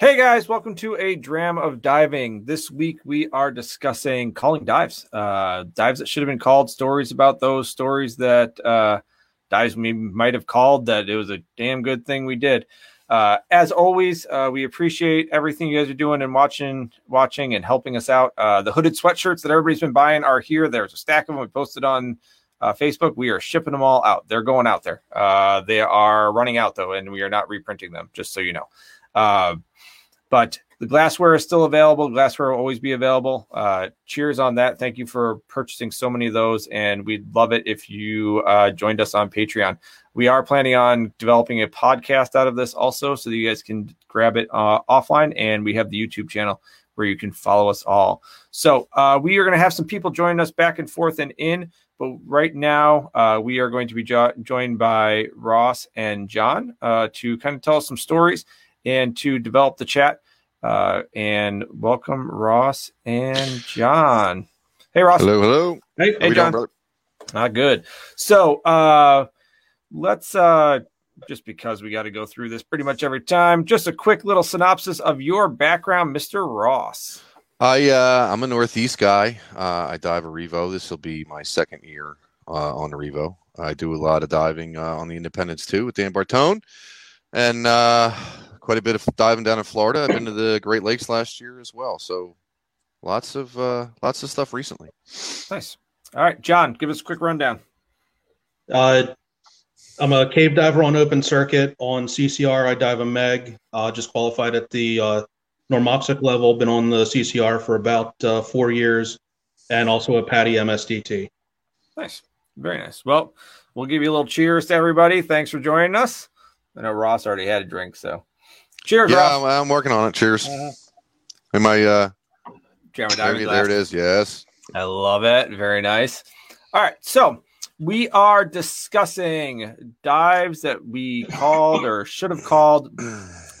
Hey guys, welcome to a Dram of Diving. This week we are discussing calling dives, dives that should have been called, stories about those, stories that dives we might have called that it was a damn good thing we did. As always, we appreciate everything you guys are doing and watching and helping us out. The hooded sweatshirts that everybody's been buying are here. There's a stack of them we posted on Facebook. We are shipping them all out. They're going out there. They are running out though, and we are not reprinting them, just so you know. But the glassware is still available. Glassware will always be available. Cheers on that. Thank you for purchasing so many of those. And we'd love it if you joined us on Patreon. We are planning on developing a podcast out of this also, so that you guys can grab it offline. And we have the YouTube channel where you can follow us all. So we are going to have some people join us back and forth and in. But right now, we are going to be joined by Ross and John to kind of tell us some stories and to develop the chat. And welcome Ross and John. Hey Ross. Hello. Hey John. Doing, not good. So let's just because we got to go through this pretty much every time, just a quick little synopsis of your background, Mr. Ross. I'm a Northeast guy. I dive a Revo. This will be my second year on a Revo. I do a lot of diving on the Independence too with Dan Bartone. And quite a bit of diving down in Florida. I've been to the Great Lakes last year as well. So lots of stuff recently. Nice. All right, John, give us a quick rundown. I'm a cave diver on open circuit. On CCR, I dive a Meg. Just qualified at the normopsic level. Been on the CCR for about 4 years and also a PADI MSDT. Nice. Very nice. Well, we'll give you a little cheers to everybody. Thanks for joining us. I know Ross already had a drink, so. Cheers, Ross. I'm working on it. Cheers. And my there it is. Yes. I love it. Very nice. All right. So we are discussing dives that we called or should have called.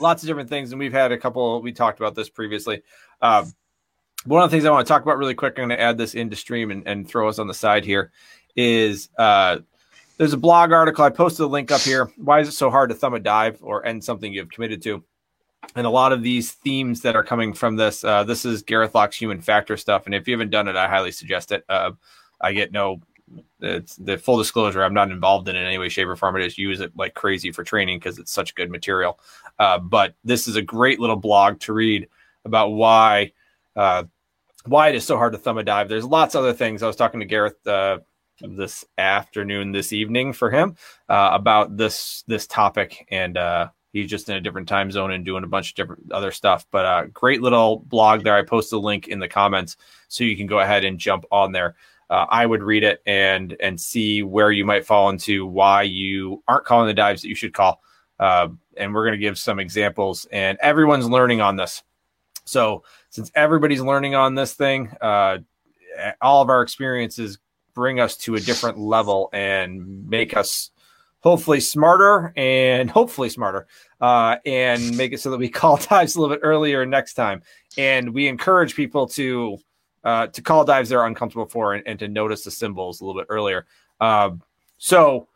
Lots of different things. And we've had a couple. We talked about this previously. One of the things I want to talk about really quick, I'm going to add this into stream and throw us on the side here, is there's a blog article. I posted the link up here. Why is it so hard to thumb a dive or end something you've committed to? And a lot of these themes that are coming from this, this is Gareth Lock's human factor stuff. And if you haven't done it, I highly suggest it. It's the full disclosure. I'm not involved in any way, shape or form. I just use it like crazy for training because it's such good material. But this is a great little blog to read about why it is so hard to thumb a dive. There's lots of other things. I was talking to Gareth, this evening for him about this topic, and he's just in a different time zone and doing a bunch of different other stuff, but great little blog there. I posted a link in the comments so you can go ahead and jump on there. I would read it and see where you might fall into why you aren't calling the dives that you should call, and we're going to give some examples, and everyone's learning on this. So since everybody's learning on this thing, all of our experiences bring us to a different level and make us hopefully smarter and make it so that we call dives a little bit earlier next time. And we encourage people to call dives they're uncomfortable for and to notice the symbols a little bit earlier. So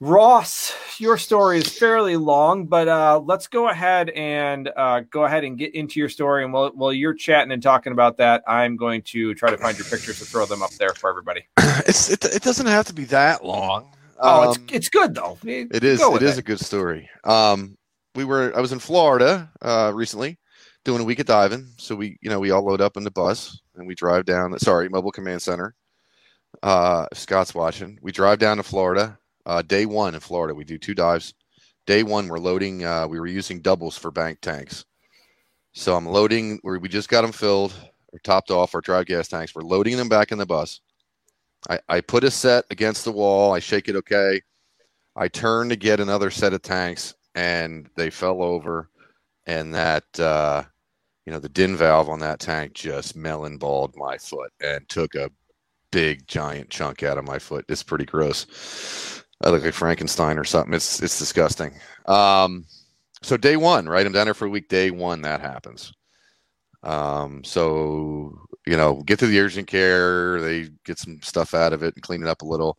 Ross, your story is fairly long, but let's go ahead and get into your story. And while you're chatting and talking about that, I'm going to try to find your pictures and throw them up there for everybody. It doesn't have to be that long. Oh, it's good though. It is a good story. I was in Florida recently doing a week of diving, so we all load up in the bus and we drive down. Mobile Command Center. If Scott's watching, we drive down to Florida. Day one in Florida, we do two dives. Day one, we're loading. We were using doubles for bank tanks. So I'm loading. We just got them filled or topped off our dry gas tanks. We're loading them back in the bus. I put a set against the wall. I shake it okay. I turn to get another set of tanks, and they fell over. And that, the DIN valve on that tank just melon balled my foot and took a big, giant chunk out of my foot. It's pretty gross. I look like Frankenstein or something. It's disgusting. So day one, right? I'm down there for a week. Day one, that happens. Get to the urgent care. They get some stuff out of it and clean it up a little.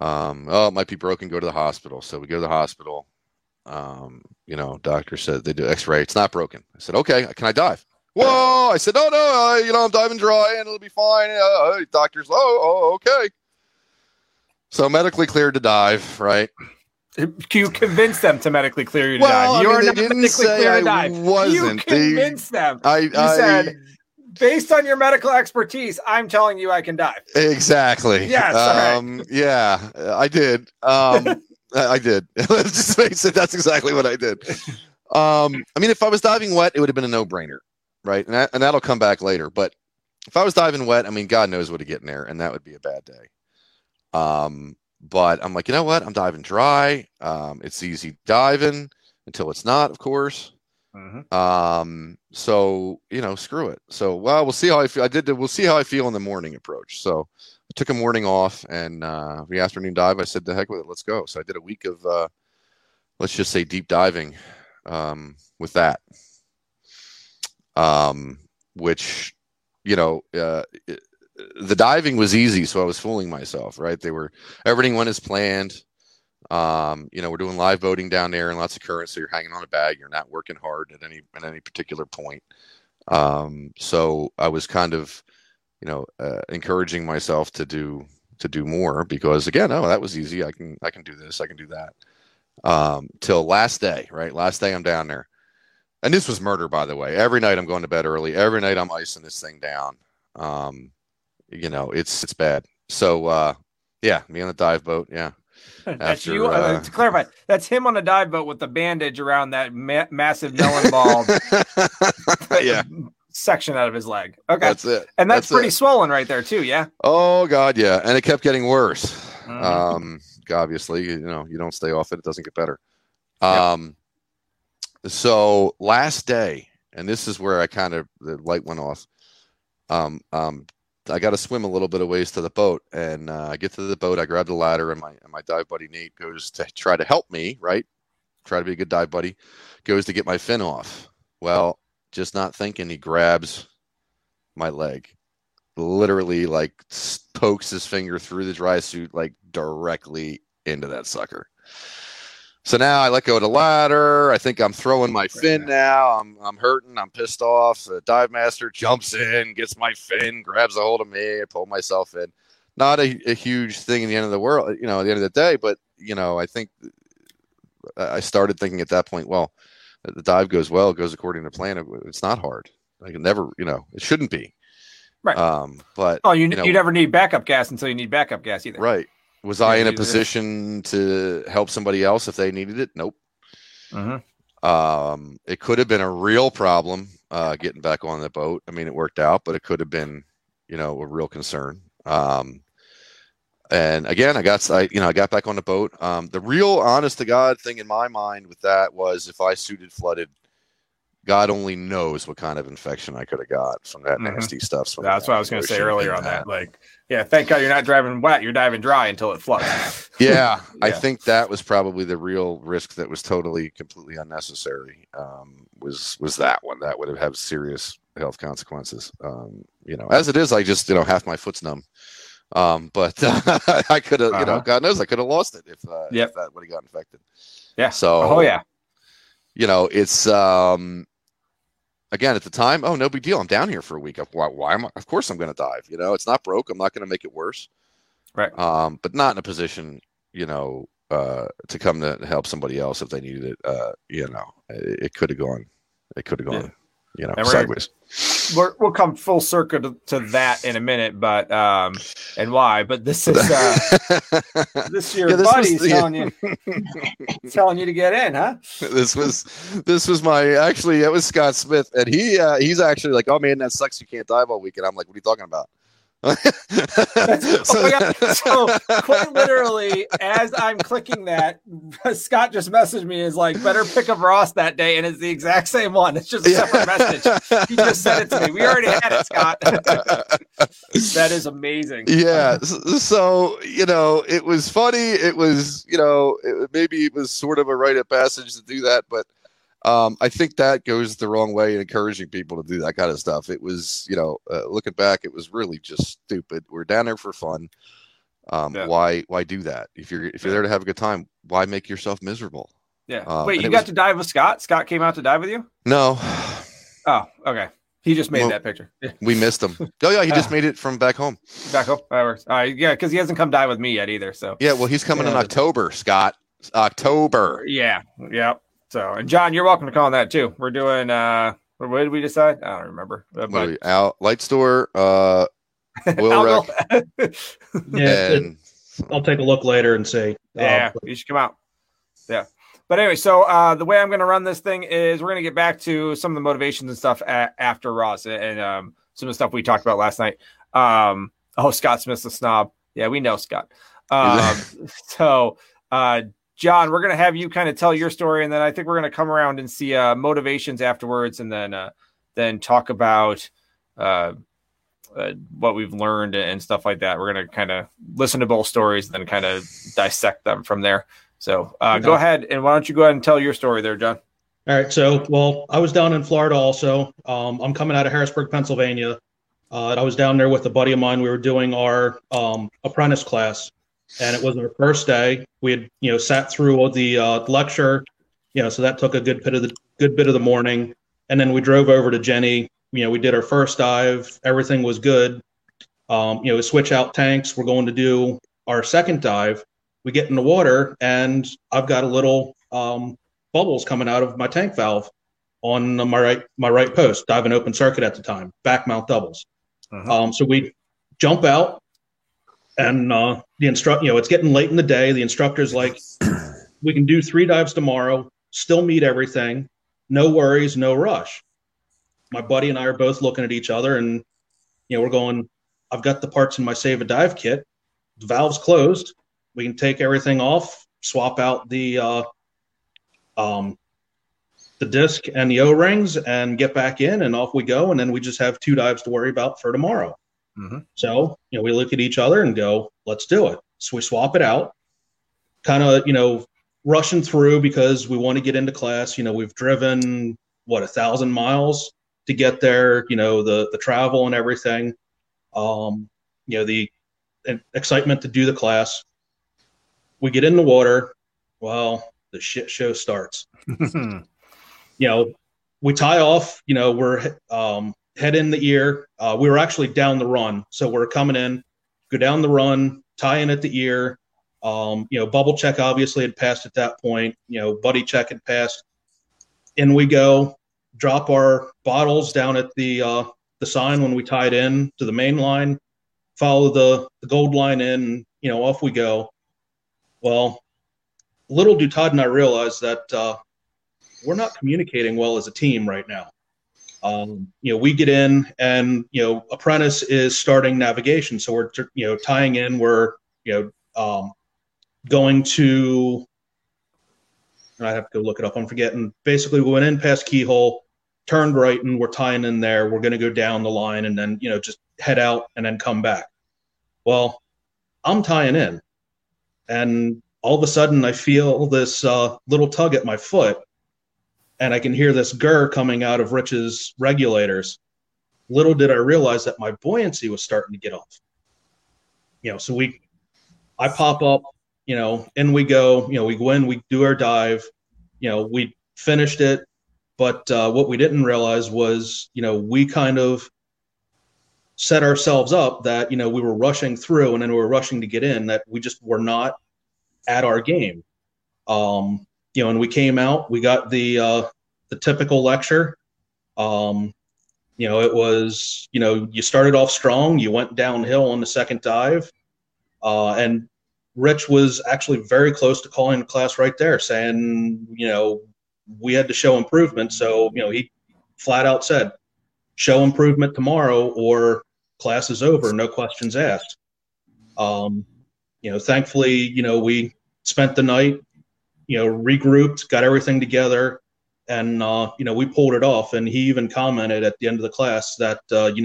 It might be broken. Go to the hospital. So we go to the hospital. You know, doctor said they do x-ray. It's not broken. I said, okay, can I dive? Whoa. I said, oh, no, you know, I'm diving dry and it'll be fine. Doctor's, okay. So medically cleared to dive, right? You convinced them to medically clear you to dive. You're not medically clear to dive. You convinced them. You said, based on your medical expertise, I'm telling you I can dive. Exactly. Yes. Yeah, I did. I did. Let's just face it. That's exactly what I did. I mean, if I was diving wet, it would have been a no-brainer, right? And that'll come back later. But if I was diving wet, I mean, God knows what to get in there, and that would be a bad day. But I'm like, you know what? I'm diving dry. It's easy diving until it's not, of course. Mm-hmm. So, you know, screw it. So, well, we'll see how I feel. We'll see how I feel in the morning approach. So I took a morning off and, the afternoon dive, I said, the heck with it. Let's go. So I did a week of, let's just say deep diving, with that, which, you know, the diving was easy, so I was fooling myself, right? Everything went as planned. You know, we're doing live boating down there and lots of current, so you're hanging on a bag. You're not working hard at any particular point. So I was kind of, you know, encouraging myself to do more because, again, oh, that was easy. I can do this. I can do that. Till last day, right? Last day I'm down there, and this was murder, by the way. Every night I'm going to bed early. Every night I'm icing this thing down. You know, it's bad. So, yeah, me on the dive boat. Yeah. That's you. To clarify, that's him on a dive boat with the bandage around that massive melon ball section out of his leg. Okay. That's it. And that's pretty swollen right there too. Yeah. Oh God. Yeah. And it kept getting worse. Mm-hmm. Obviously, you know, you don't stay off it. It doesn't get better. So last day, and this is where the light went off. I got to swim a little bit of ways to the boat, and I get to the boat. I grab the ladder, and my dive buddy Nate goes to try to help me. Right, try to be a good dive buddy. Goes to get my fin off. Well, just not thinking, he grabs my leg, literally like pokes his finger through the dry suit, like directly into that sucker. So now I let go of the ladder. I think I'm throwing my fin now. I'm hurting. I'm pissed off. The dive master jumps in, gets my fin, grabs a hold of me. I pull myself in. Not a huge thing in the end of the world, you know, at the end of the day. But, you know, I think I started thinking at that point, well, the dive goes well. It goes according to plan. It's not hard. I can never, you know, it shouldn't be. Right. But you never need backup gas until you need backup gas either. Right. Was I in a position to help somebody else if they needed it? Nope. Mm-hmm. It could have been a real problem getting back on the boat. I mean, it worked out, but it could have been, you know, a real concern. And again, I got back on the boat. The real honest to God thing in my mind with that was if I suited flooded, God only knows what kind of infection I could have got from that nasty stuff. So that's what I was going to say earlier on that. Like, yeah, thank God you're not driving wet. You're diving dry until it floods. Yeah. I think that was probably the real risk that was totally, completely unnecessary. Was that one that would have had serious health consequences. You know, as it is, I just, you know, half my foot's numb. But I could have, you know, God knows I could have lost it if that would have got infected. Yeah. So, oh yeah. You know, it's, again, at the time, oh, no big deal. I'm down here for a week. Why am I? Of course I'm going to dive. You know, it's not broke. I'm not going to make it worse. Right. But not in a position, you know, to come to help somebody else if they needed it. You know, it could have gone. It could have gone, you know, sideways. We'll come full circle to that in a minute, but and why? But this is this your buddy's telling you to get in, huh? This was it was Scott Smith, and he's actually like, oh man, that sucks. You can't dive all week, and I'm like, what are you talking about? So quite literally, as I'm clicking that, Scott just messaged me is like, better pick up Ross that day, and it's the exact same one. It's just a separate message. He just sent it to me. We already had it, Scott. That is amazing. Yeah. So you know, it was funny. It was, you know, maybe it was sort of a rite of passage to do that, but I think that goes the wrong way in encouraging people to do that kind of stuff. It was, you know, looking back, it was really just stupid. We're down there for fun. Why do that? If you're there to have a good time, why make yourself miserable? Yeah. Wait, you got to dive with Scott? Scott came out to dive with you? No. Oh, okay. He just made that picture. We missed him. Oh, yeah. He just made it from back home. Back home. That works. All right. Yeah. Because he hasn't come dive with me yet either. So, yeah. Well, he's coming in October, Scott. October. Yeah. Yeah. So, and John, you're welcome to call on that too. We're doing, what did we decide? I don't remember. But... Light Store, Will Wreck. Yeah. And... I'll take a look later and see. Yeah. You should come out. Yeah. But anyway, so the way I'm going to run this thing is we're going to get back to some of the motivations and stuff after Ross and some of the stuff we talked about last night. Scott Smith's a snob. Yeah, we know Scott. So, John, we're going to have you kind of tell your story, and then I think we're going to come around and see motivations afterwards, and then talk about what we've learned and stuff like that. We're going to kind of listen to both stories and then kind of dissect them from there. So go ahead, and why don't you go ahead and tell your story there, John? All right. So, I was down in Florida also. I'm coming out of Harrisburg, Pennsylvania. And I was down there with a buddy of mine. We were doing our apprentice class, and it was our first day. We had, sat through the lecture, so that took a good bit of the morning. And then we drove over to Jenny. We did our first dive. Everything was good. We switch out tanks. We're going to do our second dive. We get in the water, and I've got a little bubbles coming out of my tank valve on my right post, diving open circuit at the time, back mount doubles. Uh-huh. So we jump out, and it's getting late in the day. The instructor's like, we can do 3 dives tomorrow, still meet everything, no worries, no rush. My buddy and I are both looking at each other, and we're going, I've got the parts in my Save a Dive kit, the valve's closed. We can take everything off, swap out the disc and the O-rings, and get back in, and off we go. And then we just have 2 dives to worry about for tomorrow. Mm-hmm. So, we look at each other and go, let's do it. So we swap it out, kind of, rushing through because we want to get into class. We've driven, 1,000 miles to get there, the travel and everything, the excitement to do the class. We get in the water. Well, the shit show starts. We tie off. We're head in the ear. We were actually down the run, so we're coming in, go down the run, tie in at the ear. Bubble check obviously had passed at that point. Buddy check had passed. In we go, drop our bottles down at the sign when we tied in to the main line. Follow the gold line in. Off we go. Well, little do Todd and I realize that we're not communicating well as a team right now. We get in, and apprentice is starting navigation, so we're tying in. We're going to. And I have to go look it up. I'm forgetting. Basically, we went in past Keyhole, turned right, and we're tying in there. We're going to go down the line, and then just head out and then come back. Well, I'm tying in. And all of a sudden, I feel this little tug at my foot, and I can hear this grr coming out of Rich's regulators. Little did I realize that my buoyancy was starting to get off. So I pop up, and we go. We go in, we do our dive. We finished it, but what we didn't realize was, we kind of set ourselves up that, we were rushing through, and then we were rushing to get in, that we just were not at our game. And we came out, we got the typical lecture. It was, you started off strong, you went downhill on the second dive. And Rich was actually very close to calling the class right there, saying, we had to show improvement. So, he flat out said, show improvement tomorrow or class is over, no questions asked. Thankfully, we spent the night, regrouped, got everything together, and, we pulled it off. And he even commented at the end of the class that,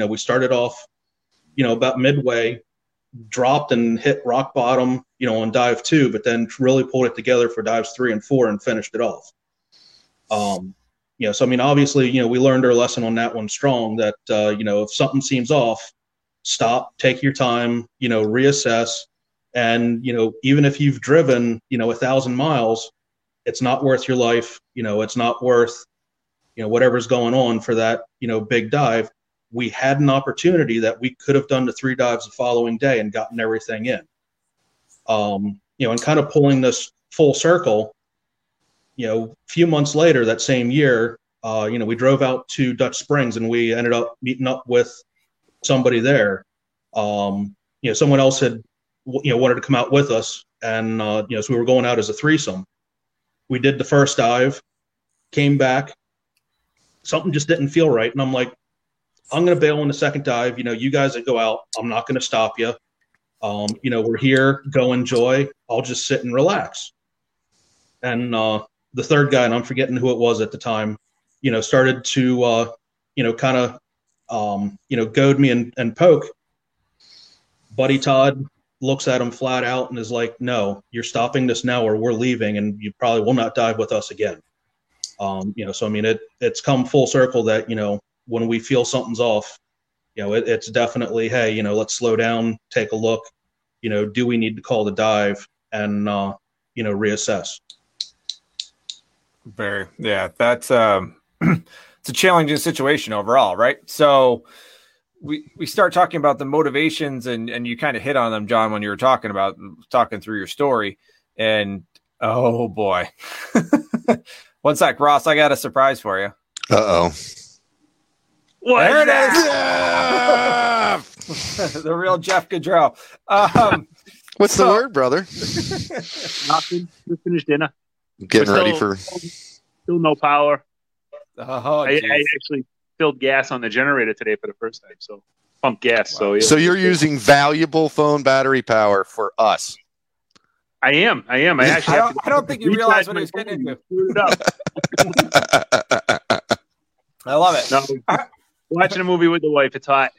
we started off, about midway, dropped and hit rock bottom, on dive 2, but then really pulled it together for dives 3 and 4 and finished it off. So, obviously, we learned our lesson on that one strong that, if something seems off, stop, take your time, reassess. And, even if you've driven, 1,000 miles, it's not worth your life. You know, it's not worth, you know, whatever's going on for that, you know, big dive. We had an opportunity that we could have done the three dives the following day and gotten everything in. You know, and kind of pulling this full circle, you know, a few months later, that same year, you know, we drove out to Dutch Springs and we ended up meeting up with somebody there. You know, someone else had, you know, wanted to come out with us. And, you know, so we were going out as a threesome. We did the first dive, came back. Something just didn't feel right. And I'm like, I'm going to bail on the second dive. You know, you guys that go out, I'm not going to stop you. You know, we're here, go enjoy. I'll just sit and relax. And the third guy, and I'm forgetting who it was at the time, you know, started to, you know, kind of, you know, goad me and poke. Buddy Todd looks at him flat out and is like, no, you're stopping this now or we're leaving and you probably will not dive with us again. You know, so, I mean, it's come full circle that, you know, when we feel something's off, you know, it's definitely, hey, you know, let's slow down, take a look, you know, do we need to call the dive and, you know, reassess? Very, yeah, that's, it's a challenging situation overall, right? So we start talking about the motivations and you kind of hit on them, John, when you were talking through your story and, oh boy, one sec, Ross, I got a surprise for you. Uh-oh. There it is. Yeah! The real Jeff Gaudreau. What's the word, brother? Nothing. Just finished dinner. Getting ready for. Still no power. Oh, I actually filled gas on the generator today for the first time. So pump gas. Wow. So, yeah. So you're using valuable phone battery power for us. I am. I don't think you realize what I was getting into. I love it. No. Watching a movie with the wife. It's hot.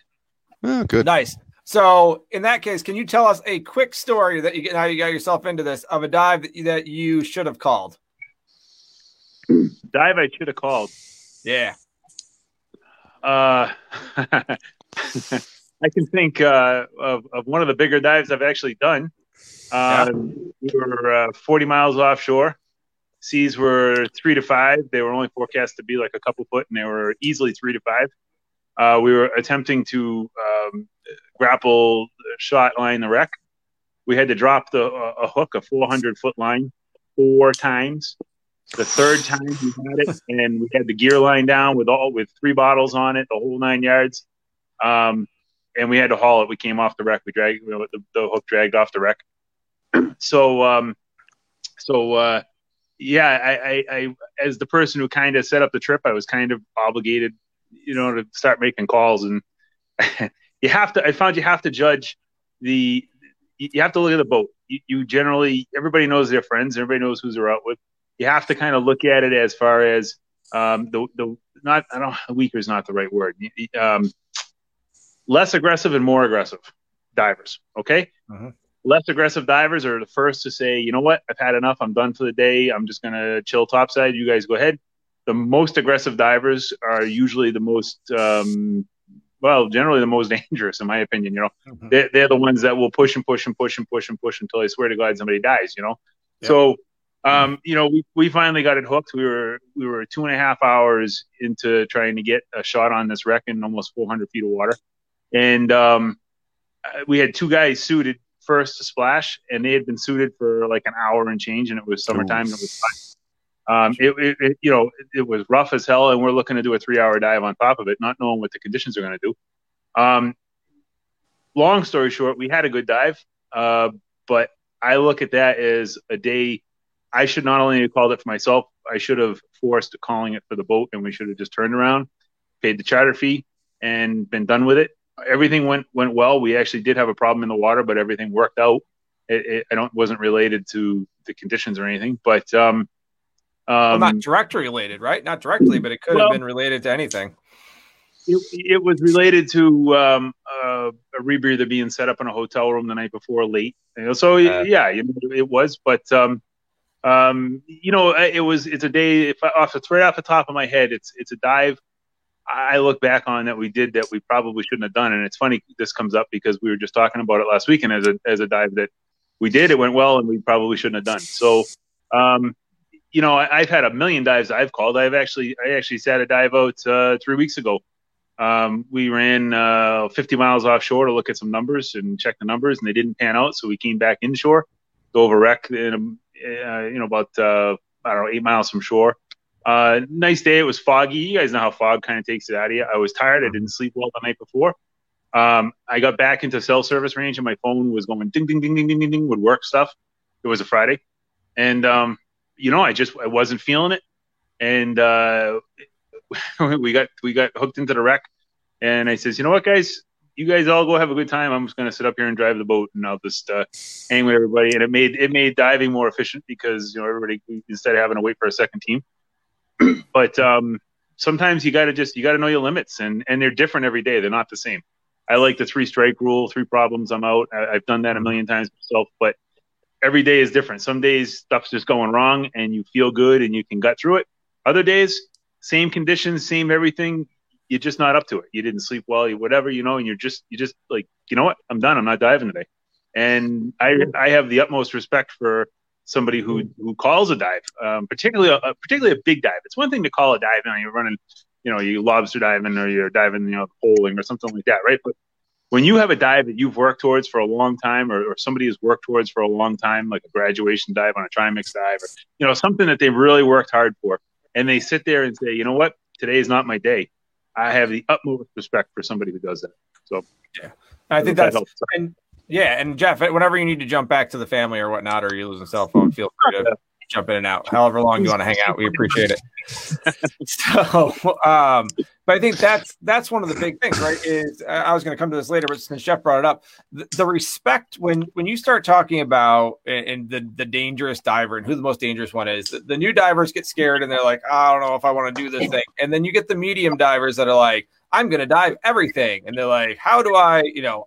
Oh, good. Nice. So in that case, can you tell us a quick story that you how you got yourself into this of a dive that you should have called? Dive I should have called. Yeah. I can think of one of the bigger dives I've actually done. We were 40 miles offshore. Seas were 3 to 5. They were only forecast to be like a couple foot, and they were easily 3 to 5. We were attempting to grapple the shot line the wreck. We had to drop a hook, a 400-foot line, 4 times. The third time we had it, and we had the gear line down with 3 bottles on it, the whole 9 yards. And we had to haul it. We came off the wreck. We dragged the hook dragged off the wreck. Yeah, I, as the person who kind of set up the trip, I was kind of obligated, you know, to start making calls. And I found you have to judge you have to look at the boat. You generally, everybody knows their friends. Everybody knows who they're out with. You have to kind of look at it as far as weaker is not the right word. Less aggressive and more aggressive divers. Okay. Uh-huh. Less aggressive divers are the first to say, you know what, I've had enough. I'm done for the day. I'm just going to chill topside. You guys go ahead. The most aggressive divers are usually the most, generally the most dangerous, in my opinion. You know, mm-hmm. They're the ones that will push until I swear to God somebody dies, you know. Yeah. So, you know, we finally got it hooked. We were 2.5 hours into trying to get a shot on this wreck in almost 400 feet of water. And we had 2 guys suited first to splash, and they had been suited for like an hour and change, and it was summertime. Ooh. And it was fun. It you know, it was rough as hell, and we're looking to do a 3-hour dive on top of it, not knowing what the conditions are going to do. Long story short, we had a good dive, but I look at that as a day I should not only have called it for myself, I should have forced calling it for the boat, and we should have just turned around, paid the charter fee, and been done with it. Everything went well. We actually did have a problem in the water, but everything worked out. It wasn't related to the conditions or anything, but not directly related, right? Not directly, but it could have been related to anything. It was related to a rebreather being set up in a hotel room the night before, late. So yeah, it was. But you know, it was. It's a day. Right off the top of my head, it's a dive I look back on that we did that we probably shouldn't have done. And it's funny this comes up because we were just talking about it last weekend as a dive that we did. It went well and we probably shouldn't have done. So you know, I've had a million dives I've called. I actually sat a dive out 3 weeks ago. We ran 50 miles offshore to look at some numbers and check the numbers, and they didn't pan out. So we came back inshore, dove a wreck, in about, I don't know, 8 miles from shore. Nice day. It was foggy. You guys know how fog kind of takes it out of you. I was tired. I didn't sleep well the night before. I got back into cell service range, and my phone was going ding, ding, ding, ding, ding, ding, ding with work stuff. It was a Friday. And, I wasn't feeling it. And we got hooked into the wreck. And I says, you know what, guys? You guys all go have a good time. I'm just going to sit up here and drive the boat, and I'll just hang with everybody. And it made diving more efficient because, everybody, instead of having to wait for a second team. But sometimes you got to know your limits, and they're different every day. They're not the same. I like the 3-strike rule, 3 problems, I'm out. I've done that a million times myself, but every day is different. Some days stuff's just going wrong and you feel good and you can gut through it. Other days, same conditions, same everything. You're just not up to it. You didn't sleep well, you whatever, and you're just like, you know what? I'm done. I'm not diving today. And I have the utmost respect for somebody who calls a dive, particularly a big dive. It's one thing to call a dive, you're running, you lobster diving or you're diving, poling or something like that, right? But when you have a dive that you've worked towards for a long time, or somebody has worked towards for a long time, like a graduation dive on a trimix dive, or something that they've really worked hard for, and they sit there and say, you know what, today is not my day. I have the utmost respect for somebody who does that. So yeah, I think that helps. Yeah, and Jeff, whenever you need to jump back to the family or whatnot, or you're losing cell phone, feel free to jump in and out. However long you want to hang out, we appreciate it. So, but I think that's one of the big things, right? Is I was going to come to this later, but since Jeff brought it up, the respect when you start talking about and the dangerous diver and who the most dangerous one is, the new divers get scared and they're like, I don't know if I want to do this thing, and then you get the medium divers that are like, I'm going to dive everything. And they're like, how do I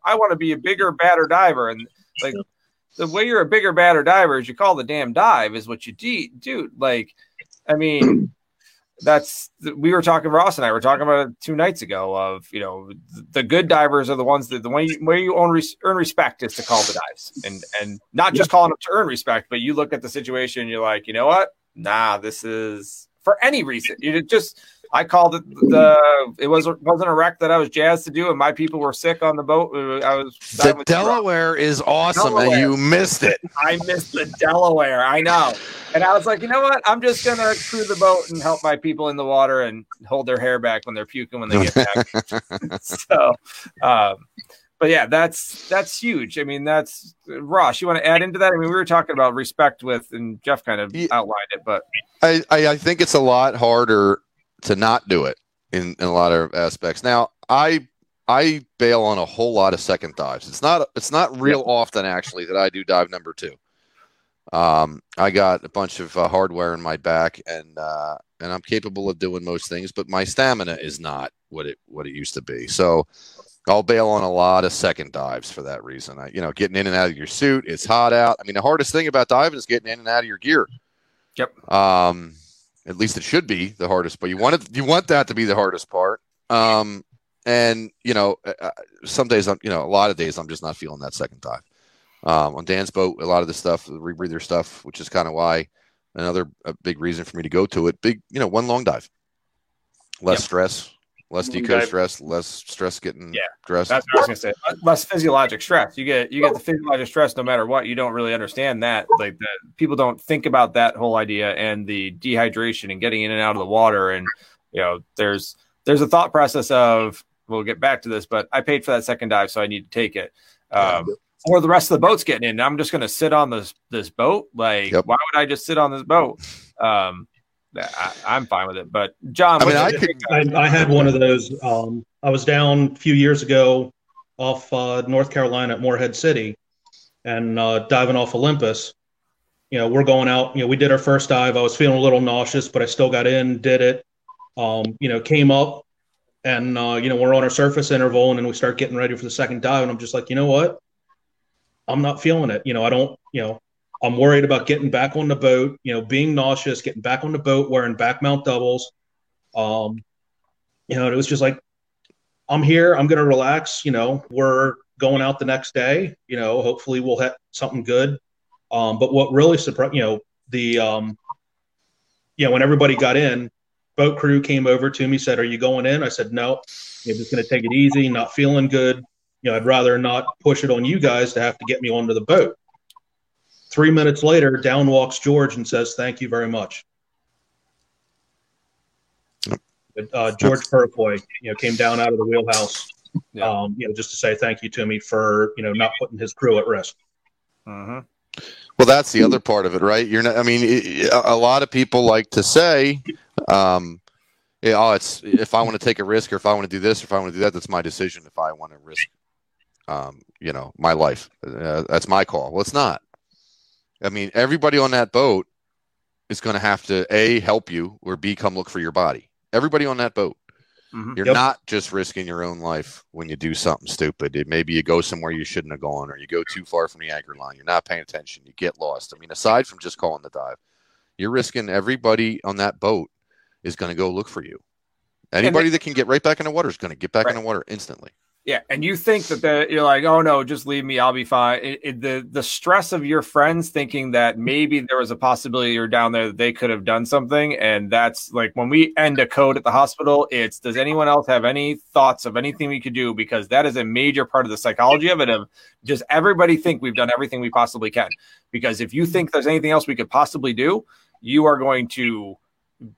want to be a bigger, badder diver. And like the way you're a bigger, badder diver is you call the damn dive is what you do. Like, Ross and I were talking about it 2 nights ago of, the good divers are the ones that the way you earn respect is to call the dives and not just calling them to earn respect, but you look at the situation and you're like, you know what? Nah, this is for any reason. You just, I called it it wasn't a wreck that I was jazzed to do, and my people were sick on the boat. The Delaware is awesome, and you missed it. I missed the Delaware, I know. And I was like, you know what? I'm just going to crew the boat and help my people in the water and hold their hair back when they're puking when they get back. So, but yeah, that's huge. That's Ross. You want to add into that? We were talking about respect with, and Jeff kind of outlined it, but I think it's a lot harder to not do it in a lot of aspects. Now, I bail on a whole lot of second dives. It's not real often actually that I do dive number 2. I got a bunch of hardware in my back, and I'm capable of doing most things, but my stamina is not what it used to be. So I'll bail on a lot of second dives for that reason. Getting in and out of your suit, it's hot out. The hardest thing about diving is getting in and out of your gear. Yep. At least it should be the hardest, but you want that to be the hardest part. Some days a lot of days I'm just not feeling that second dive. On Dan's boat, a lot of the stuff, the rebreather stuff, which is kind of why a big reason for me to go to it. Big, one long dive, less stress, less deco stress, less stress getting dressed. That's what I was gonna say. Less physiologic stress. You get the physiologic stress no matter what. You don't really understand that. Like people don't think about that whole idea and the dehydration and getting in and out of the water. And there's a thought process of we'll get back to this, but I paid for that second dive, so I need to take it. Or the rest of the boat's getting in. I'm just gonna sit on this boat. Like why would I just sit on this boat? I'm fine with it, but John. I had one of those. I was down a few years ago off North Carolina at Morehead City, and diving off Olympus. We're going out. We did our first dive. I was feeling a little nauseous, but I still got in, did it. Came up, and we're on our surface interval, and then we start getting ready for the second dive. And I'm just like, you know what? I'm not feeling it. I don't. I'm worried about getting back on the boat, being nauseous, getting back on the boat, wearing back mount doubles. It was just like, I'm here, I'm going to relax. We're going out the next day, hopefully we'll have something good. But what really surprised, you know, when everybody got in, boat crew came over to me, said, "Are you going in?" I said, "No, I'm just going to take it easy, not feeling good. You know, I'd rather not push it on you guys to have to get me onto the boat." 3 minutes later, down walks George and says, "Thank you very much." George Purpoy, you know, came down out of the wheelhouse, you know, just to say thank you to me for, you know, not putting his crew at risk. Well, that's the other part of it, right? You're not, I mean, a lot of people like to say, oh, it's, if I want to take a risk or if I want to do this, or if I want to do that, that's my decision. If I want to risk, you know, my life, that's my call. Well, it's not. I mean, everybody on that boat is going to have to A, help you, or B, come look for your body. Everybody on that boat. You're not just risking your own life when you do something stupid. Maybe you go somewhere you shouldn't have gone, or you go too far from the anchor line. You're not paying attention. You get lost. I mean, aside from just calling the dive, you're risking everybody on that boat is going to go look for you. Anybody that can get right back in the water is going to get back in the water instantly. Yeah, and you think that you're like, oh, no, just leave me. I'll be fine. The stress of your friends thinking that maybe there was a possibility you're down there that they could have done something. And that's like when we end a code at the hospital, it's does anyone else have any thoughts of anything we could do? Because that is a major part of the psychology of it. Of does everybody think we've done everything we possibly can? Because if you think there's anything else we could possibly do, you are going to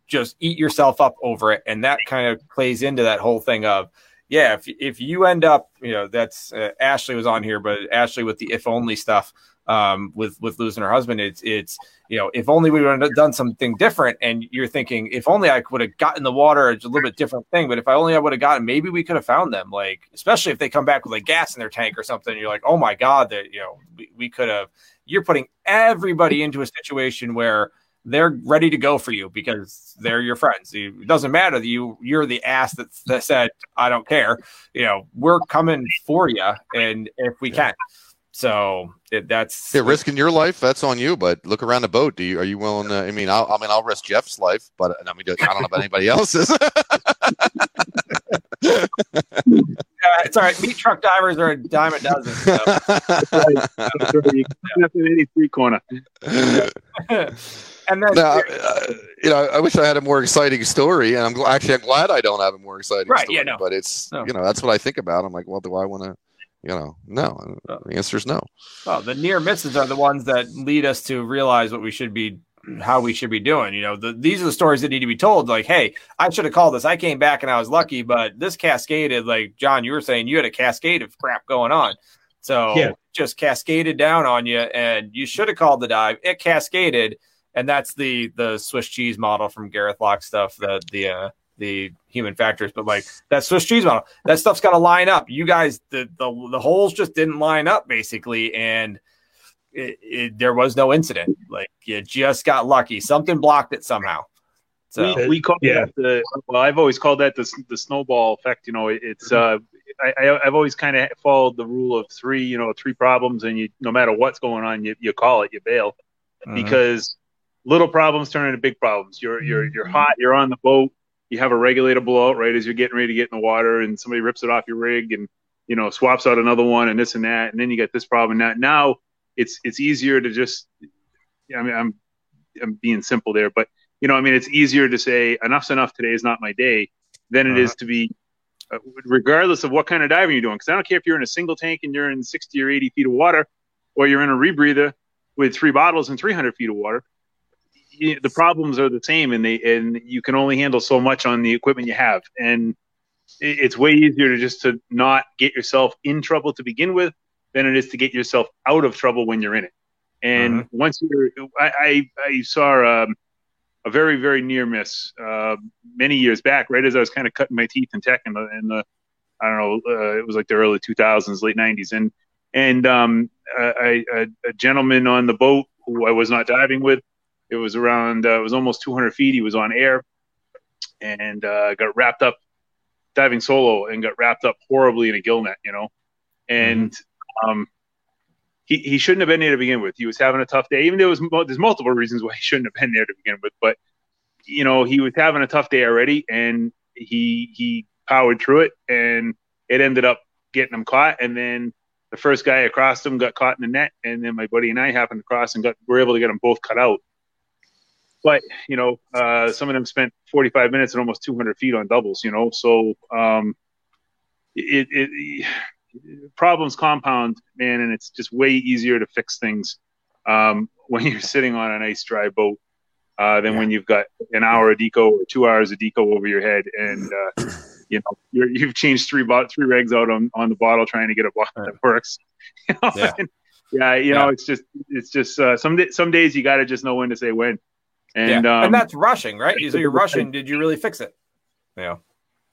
just eat yourself up over it. And that kind of plays into that whole thing of, yeah, if you end up, you know, that's Ashley was on here, but Ashley with the if only stuff with losing her husband, it's, you know, if only we would have done something different. And you're thinking, if only I would have gotten the water, it's a little bit different thing. But if I only I would have gotten, maybe we could have found them, like, especially if they come back with like gas in their tank or something. You're like, oh, my God, that, you know, we could have. You're putting everybody into a situation where they're ready to go for you because they're your friends. It doesn't matter that you're the ass that said, I don't care. You know, we're coming for you. And if we can, so that's risking your life. That's on you. But look around the boat. Are you willing to, I mean, I'll risk Jeff's life, but I mean, I don't know about anybody else's. It's all right. Meat truck divers are a dime a dozen. So. You can't have any street corner. And then, now, you know, I wish I had a more exciting story, and I'm glad I don't have a more exciting story. Yeah, no. But it's you know, that's what I think about. I'm like, well, do I want to? You know, no. The answer is no. Well, the near misses are the ones that lead us to realize what we should be. How we should be doing, you know, these are the stories that need to be told. Like, hey, I should have called this. I came back and I was lucky, but this cascaded, like John, you were saying, you had a cascade of crap going on. So just cascaded down on you, and you should have called the dive. It cascaded. And that's the Swiss cheese model from Gareth Lock stuff, the human factors, but like that Swiss cheese model, that stuff's got to line up. You guys, the holes just didn't line up basically. And there was no incident. Like you just got lucky. Something blocked it somehow. So we call that I've always called that the snowball effect. You know, it's I've always kind of followed the rule of three. You know, three problems, and you no matter what's going on, you call it, you bail, because little problems turn into big problems. You're hot. You're on the boat. You have a regulator blowout right as you're getting ready to get in the water, and somebody rips it off your rig, and you know swaps out another one, and this and that, and then you get this problem. And that now. It's easier to just, I mean, I'm being simple there, but you know, I mean, it's easier to say enough's enough. Today is not my day, than it is to be, regardless of what kind of diving you're doing. Because I don't care if you're in a single tank and you're in 60 or 80 feet of water, or you're in a rebreather with three bottles and 300 feet of water. The problems are the same, and you can only handle so much on the equipment you have. And it's way easier to just to not get yourself in trouble to begin with, than it is to get yourself out of trouble when you're in it. And once you're, I saw a very, very near miss many years back, right as I was kind of cutting my teeth in tech in the I don't know, it was like the early 2000s, late 90s. And a gentleman on the boat who I was not diving with, it was around, it was almost 200 feet. He was on air and got wrapped up diving solo and got wrapped up horribly in a gill net, you know, and he shouldn't have been there to begin with. He was having a tough day. Even there's multiple reasons why he shouldn't have been there to begin with, but you know, he was having a tough day already, and he powered through it, and it ended up getting him caught. And then the first guy across him got caught in the net, and then my buddy and I happened to cross and were able to get them both cut out. But, you know, some of them spent 45 minutes and almost 200 feet on doubles, you know. So problems compound, man, and it's just way easier to fix things when you're sitting on a nice dry boat than when you've got an hour of deco or 2 hours of deco over your head. And, you know, you've changed three regs out on the bottle trying to get a bottle that works. You know? Yeah. And, yeah, you know, it's just some days you got to just know when to say when. And and that's rushing, right? So you're rushing. Did you really fix it? Yeah.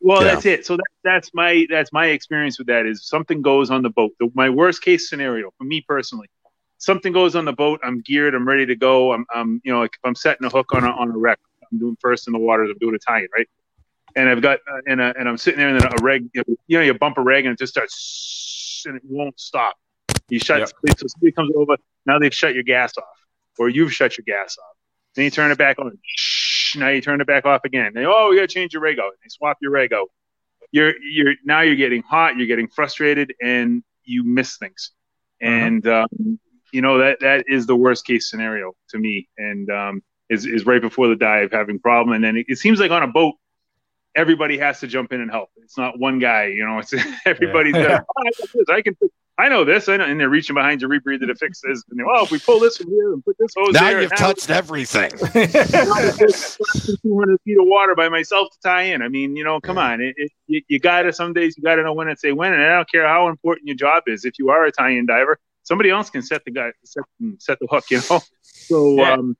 Well, that's it. So that's my experience with that is something goes on the boat. My worst case scenario for me personally, something goes on the boat. I'm geared. I'm ready to go. I'm you know, like if I'm setting a hook on a wreck, I'm doing first in the waters. I'm doing a tie-in, right? And I've got and I'm sitting there and then a reg, you know, you bump a reg and it just starts and it won't stop. You shut so somebody comes over. Now they've shut your gas off, or you've shut your gas off. Then you turn it back on. Now you turn it back off again. They, we gotta change your reg out. They swap your reg out. You're now getting hot. You're getting frustrated, and you miss things. And you know that is the worst case scenario to me, and is right before the dive having problem. And then it seems like on a boat, everybody has to jump in and help. It's not one guy. You know, it's everybody's got. Oh, I can fix. I know this. I know, and they're reaching behind your rebreather to fix this. And well, if we pull this from here and put this hose there. Now you've touched everything. 200 feet of water by myself to tie in. I mean, you know, come on. You got to, some days you got to know when and say when. And I don't care how important your job is. If you are a tie-in diver, somebody else can set the hook, you know? So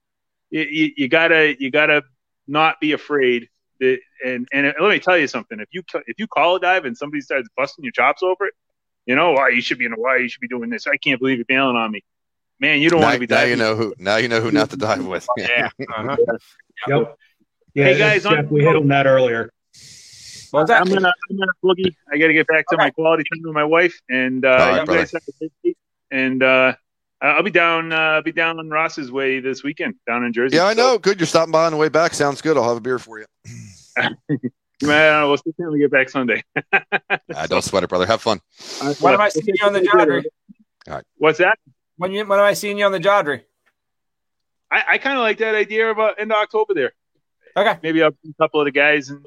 you gotta not be afraid. And let me tell you something. If you call a dive and somebody starts busting your chops over it, you know, why you should be in Hawaii, you should be doing this. I can't believe you're bailing on me. Man, you don't want to be diving. Now you know who not to dive with. Yeah. Uh-huh. Yep. Yeah, hey, guys. We hit on that earlier. Well, I'm gonna boogie. I got to get back to my quality time with my wife. And guys have a good and I'll be down on Ross's way this weekend down in Jersey. Yeah, I know. Good. You're stopping by on the way back. Sounds good. I'll have a beer for you. Man, we'll see when we get back Sunday. Don't sweat it, brother. Have fun. When am I seeing you on the Jodry? All right. What's that? When am I seeing you on the Jodry? I kind of like that idea about end of October there. Okay. Maybe I'll see a couple of the guys and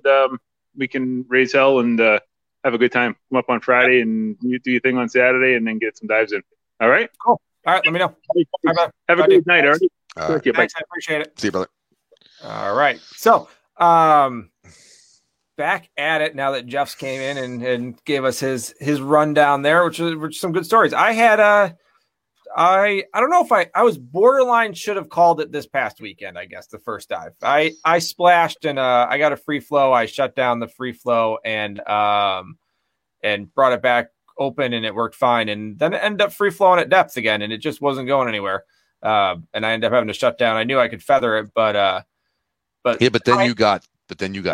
we can raise hell and have a good time. Come up on Friday and you do your thing on Saturday and then get some dives in. All right? Cool. All right. Let me know. Have a good night, Artie. All right. Thanks. I appreciate it. See you, brother. All right. So, back at it now that Jeff's came in and gave us his rundown there, which some good stories. I had I don't know if I was borderline should have called it this past weekend. I guess the first dive I splashed and I got a free flow. I shut down the free flow and brought it back open and it worked fine. And then it ended up free flowing at depth again and it just wasn't going anywhere. And I ended up having to shut down. I knew I could feather it, but then you got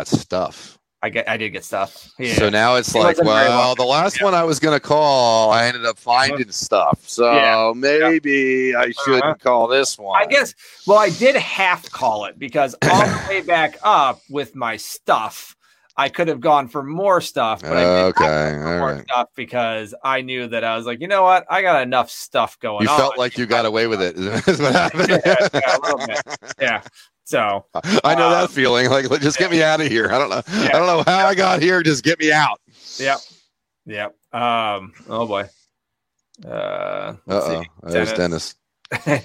stuff. I did get stuff. Yeah. So now it's like, well, the last one I was going to call, I ended up finding stuff. So maybe I shouldn't call this one. I guess. Well, I did have to call it because on the way back up with my stuff, I could have gone for more stuff, but I didn't for more stuff because I knew that I was like, you know what? I got enough stuff going on. You felt like you got away with it. Yeah, a little bit. Yeah. So I know that feeling. Like, just get me out of here. I don't know. Yeah. I don't know how I got here. Just get me out. Yep. Yep. Oh boy. Uh-oh. There's Dennis.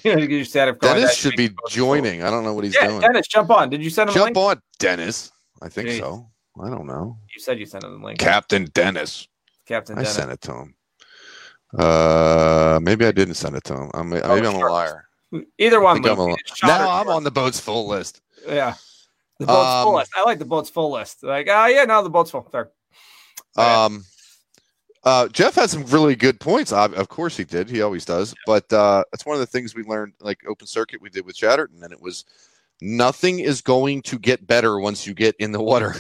Dennis should be joining. Cool. I don't know what he's doing. Dennis, jump on. Did you send him? Jump on, Dennis. I think so. I don't know. You said you sent him the link. Captain Dennis. Captain Dennis. I sent it to him. Maybe I didn't send it to him. I'm a liar. Either one. I'm on the boat's full list. Yeah. The boat's full list. I like the boat's full list. Like, the boat's full. Sorry. Jeff had some really good points. Of course he did. He always does. But that's one of the things we learned, like open circuit we did with Chatterton, and it was nothing is going to get better once you get in the water.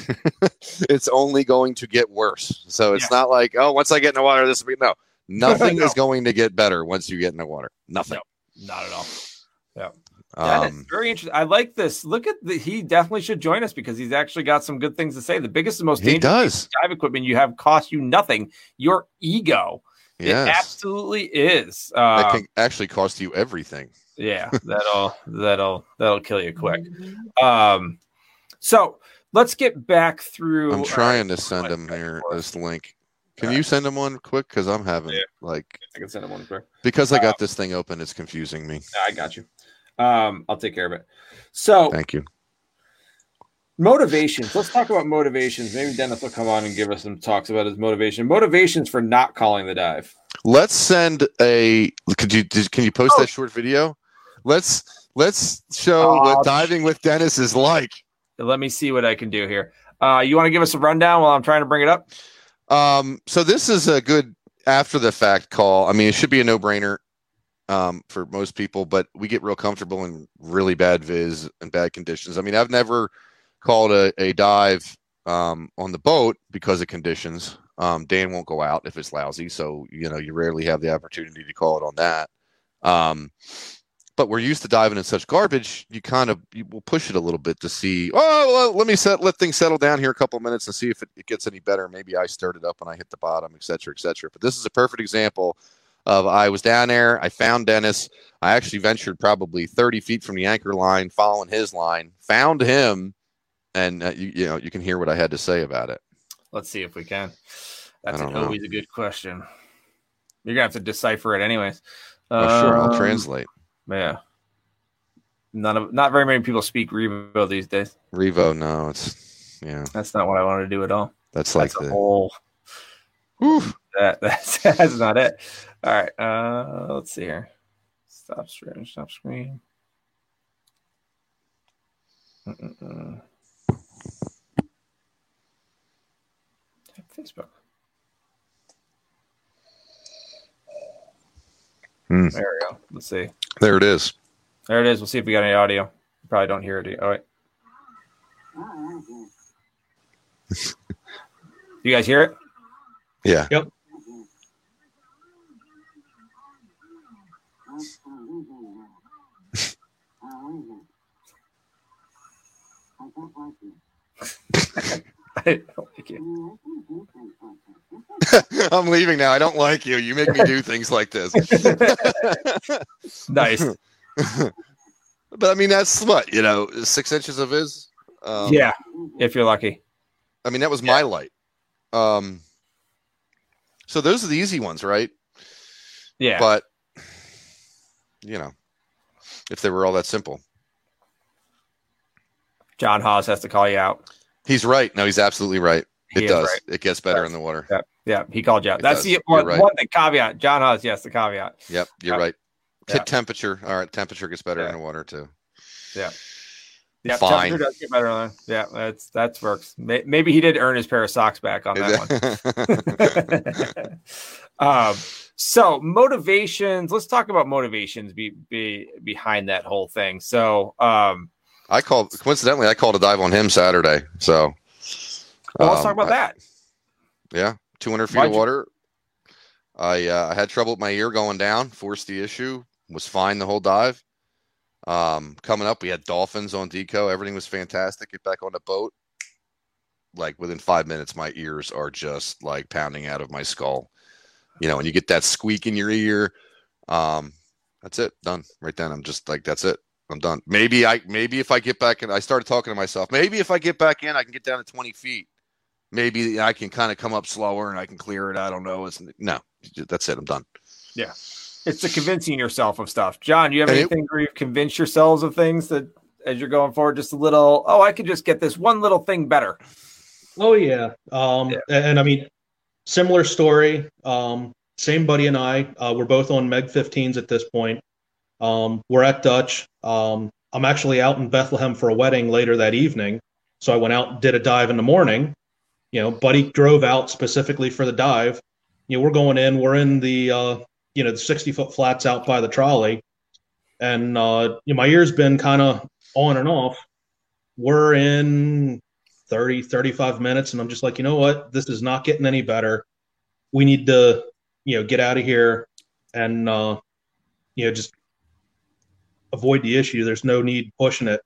It's only going to get worse. So it's not like, once I get in the water, this will be no. Nothing is going to get better once you get in the water. Nothing. No. Not at all. Yeah. That is very interesting. I like this. Look at he definitely should join us because he's actually got some good things to say. The biggest and most dangerous dive equipment you have costs you nothing. Your ego. Yes. It absolutely is. It can actually cost you everything. Yeah, that'll kill you quick. So let's get back through. I'm trying to send him here this link. Can you send him one quick? Because I'm having I can send him one quick because I got this thing open. It's confusing me. I got you. I'll take care of it. So thank you. Motivations. Let's talk about motivations. Maybe Dennis will come on and give us some talks about his motivation. Motivations for not calling the dive. Let's send a. Can you post that short video? Let's show what diving with Dennis is like. Let me see what I can do here. You want to give us a rundown while I'm trying to bring it up? So this is a good after the fact call. I mean, it should be a no brainer for most people, but we get real comfortable in really bad viz and bad conditions. I mean, I've never called a dive on the boat because of conditions. Dan won't go out if it's lousy. So, you rarely have the opportunity to call it on that. But we're used to diving in such garbage, you will push it a little bit to see, let things settle down here a couple of minutes and see if it gets any better. Maybe I stirred it up when I hit the bottom, et cetera, et cetera. But this is a perfect example of I was down there, I found Dennis. I actually ventured probably 30 feet from the anchor line, following his line, found him, and you can hear what I had to say about it. Let's see if we can. That's always a good question. You're going to have to decipher it anyways. Sure, I'll translate. Yeah, not very many people speak Revo these days. Revo, no, that's not what I wanted to do at all. That's a whole. Oof. That's not it. All right, let's see here. Stop screen. Facebook. There we go. Let's see. There it is. We'll see if we got any audio. You probably don't hear it. All right. You guys hear it? Yeah. Yep. I don't like you. I'm leaving now. I don't like you. You make me do things like this. Nice. But I mean, that's what, 6 inches of his. Yeah. If you're lucky. I mean, that was my light. So those are the easy ones, right? Yeah. But if they were all that simple. John Hawes has to call you out. He's right. No, he's absolutely right. It does. Right. It gets better in the water. Yep. Yeah, he called you out. That's the one thing, caveat. John Hawes, yes, the caveat. Yep, you're right. Hit temperature. All right, temperature gets better in the water, too. Yeah. Yeah, fine. Temperature does get better on that. Yeah, that works. Maybe he did earn his pair of socks back on that one. So motivations. Let's talk about motivations behind that whole thing. So I called a dive on him Saturday. So let's talk about that. Yeah. 200 feet of water. I had trouble with my ear going down, forced the issue, was fine the whole dive. Coming up, we had dolphins on deco. Everything was fantastic. Get back on the boat. Like within 5 minutes, my ears are just like pounding out of my skull. And you get that squeak in your ear. That's it. Done. Right then, I'm just like, that's it. I'm done. Maybe if I get back and I started talking to myself, maybe if I get back in, I can get down to 20 feet. Maybe I can kind of come up slower and I can clear it. I don't know. That's it. I'm done. Yeah. It's the convincing yourself of stuff. John, you have anything where you convince yourselves of things that as you're going forward, just a little, I could just get this one little thing better. Oh yeah. And I mean, similar story. Same buddy and I, we're both on Meg 15s at this point. We're at Dutch. I'm actually out in Bethlehem for a wedding later that evening. So I went out and did a dive in the morning. Buddy drove out specifically for the dive. We're going in. We're in the the 60-foot flats out by the trolley, and my ear's been kind of on and off. We're in 30, 35 minutes, and I'm just like, you know what? This is not getting any better. We need to, get out of here and just avoid the issue. There's no need pushing it,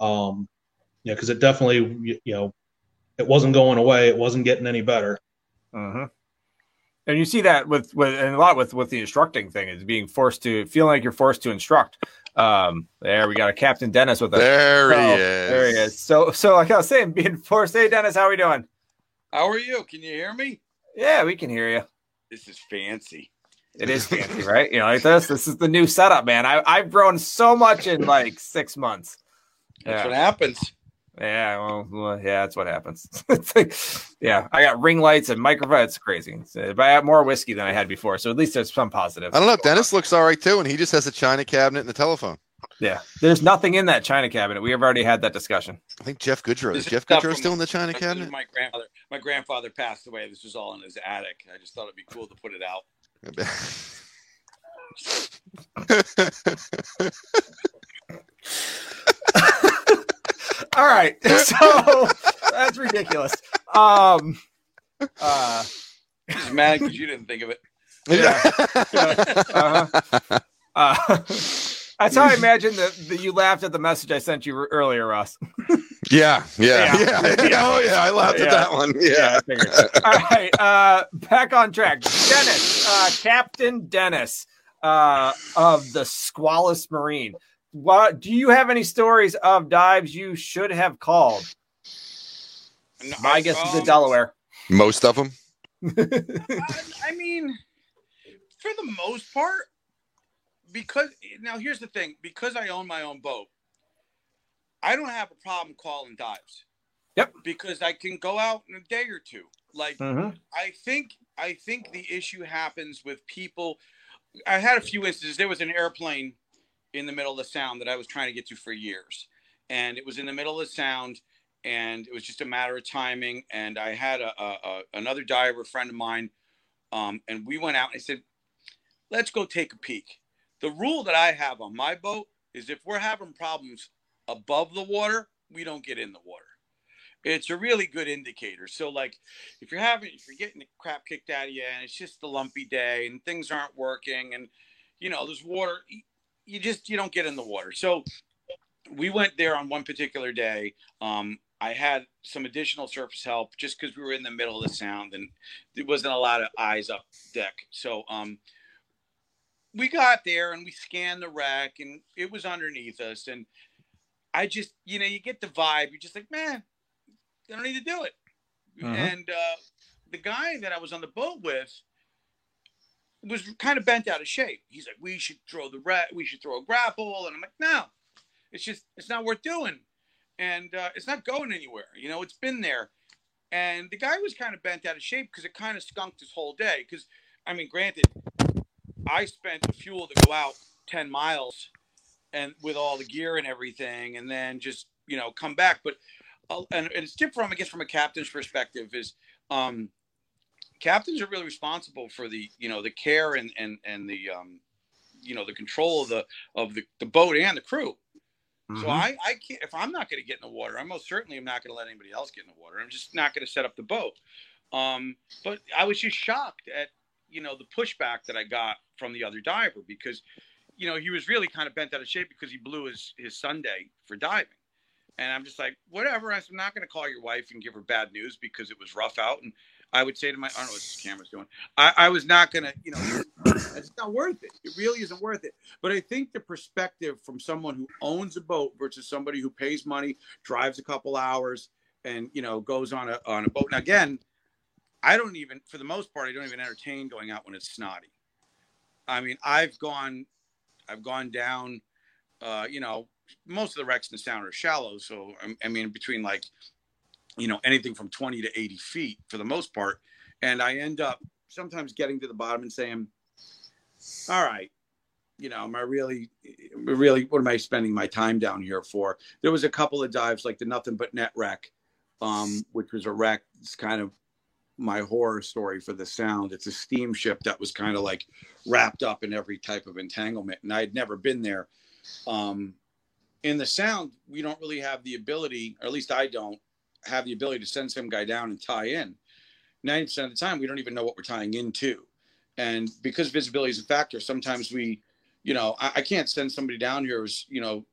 because it definitely, It wasn't going away. It wasn't getting any better. And you see that with the instructing thing is being forced to feeling like you're forced to instruct. There we got a Captain Dennis with us. There he is. So like I was saying, being forced. Hey Dennis, how are we doing? How are you? Can you hear me? Yeah, we can hear you. This is fancy. It is fancy, right? You know, like this. This is the new setup, man. I've grown so much in like 6 months. That's what happens. Yeah, well, yeah, that's what happens. It's like, yeah, I got ring lights and microphones. It's crazy. But I have more whiskey than I had before, so at least there's some positive. I don't know. Dennis looks all right too, and he just has a china cabinet and a telephone. Yeah, there's nothing in that china cabinet. We have already had that discussion. I think Jeff Goodrow is Jeff Goodrow still in the china cabinet. My grandfather passed away. This was all in his attic. I just thought it'd be cool to put it out. All right, so that's ridiculous. Just mad because you didn't think of it. Yeah. That's how I imagine that you laughed at the message I sent you earlier, Ross. Yeah. Oh yeah, I laughed at that one. Yeah, all right, back on track. Dennis, Captain Dennis of the Squalus Marine. What, do you have any stories of dives you should have called? No, I guess it's the Delaware. Most of them? I mean, for the most part, because now here's the thing. Because I own my own boat, I don't have a problem calling dives. Yep. Because I can go out in a day or two. Like, mm-hmm. I think the issue happens with people. I had a few instances. There was an airplane in the middle of the sound that I was trying to get to for years. And it was in the middle of the sound, and it was just a matter of timing. And I had another diver friend of mine, and we went out and I said, let's go take a peek. The rule that I have on my boat is if we're having problems above the water, we don't get in the water. It's a really good indicator. So like if you're getting the crap kicked out of you and it's just a lumpy day and things aren't working and you know, there's water, you don't get in the water. So we went there on one particular day. I had some additional surface help just because we were in the middle of the sound and there wasn't a lot of eyes up deck. So we got there and we scanned the wreck and it was underneath us. And I just, you know, you get the vibe. You're just like, man, they don't need to do it. Uh-huh. And the guy that I was on the boat with was kind of bent out of shape. He's like, we should throw a grapple. And I'm like, no, it's not worth doing. And it's not going anywhere. You know, it's been there. And the guy was kind of bent out of shape because it kind of skunked his whole day. Because, I mean, granted, I spent the fuel to go out 10 miles and with all the gear and everything and then just, you know, come back. But and it's different, I guess, from a captain's perspective is captains are really responsible for the, you know, the care and the, you know, the control of the boat and the crew. Mm-hmm. So I can't, if I'm not going to get in the water, I most certainly am not going to let anybody else get in the water. I'm just not going to set up the boat. But I was just shocked at, you know, the pushback that I got from the other diver because, you know, he was really kind of bent out of shape because he blew his Sunday for diving. And I'm just like, whatever. I'm not going to call your wife and give her bad news because it was rough out. And I would say to I don't know what this camera's doing. I was not going to, you know, it's not worth it. It really isn't worth it. But I think the perspective from someone who owns a boat versus somebody who pays money, drives a couple hours and, you know, goes on a boat. And again, for the most part, I don't even entertain going out when it's snotty. I mean, I've gone down, you know, most of the wrecks in the sound are shallow. So, I mean, between like, you know, anything from 20 to 80 feet for the most part. And I end up sometimes getting to the bottom and saying, all right, you know, am I really, what am I spending my time down here for? There was a couple of dives like the Nothing But Net wreck, which was a wreck. It's kind of my horror story for the sound. It's a steamship that was kind of like wrapped up in every type of entanglement. And I'd never been there. In the sound, we don't really have the ability, or at least I don't, have the ability to send some guy down and tie in. 90% of the time, we don't even know what we're tying into. And because visibility is a factor, sometimes we, you know, I can't send somebody down here who's, you know,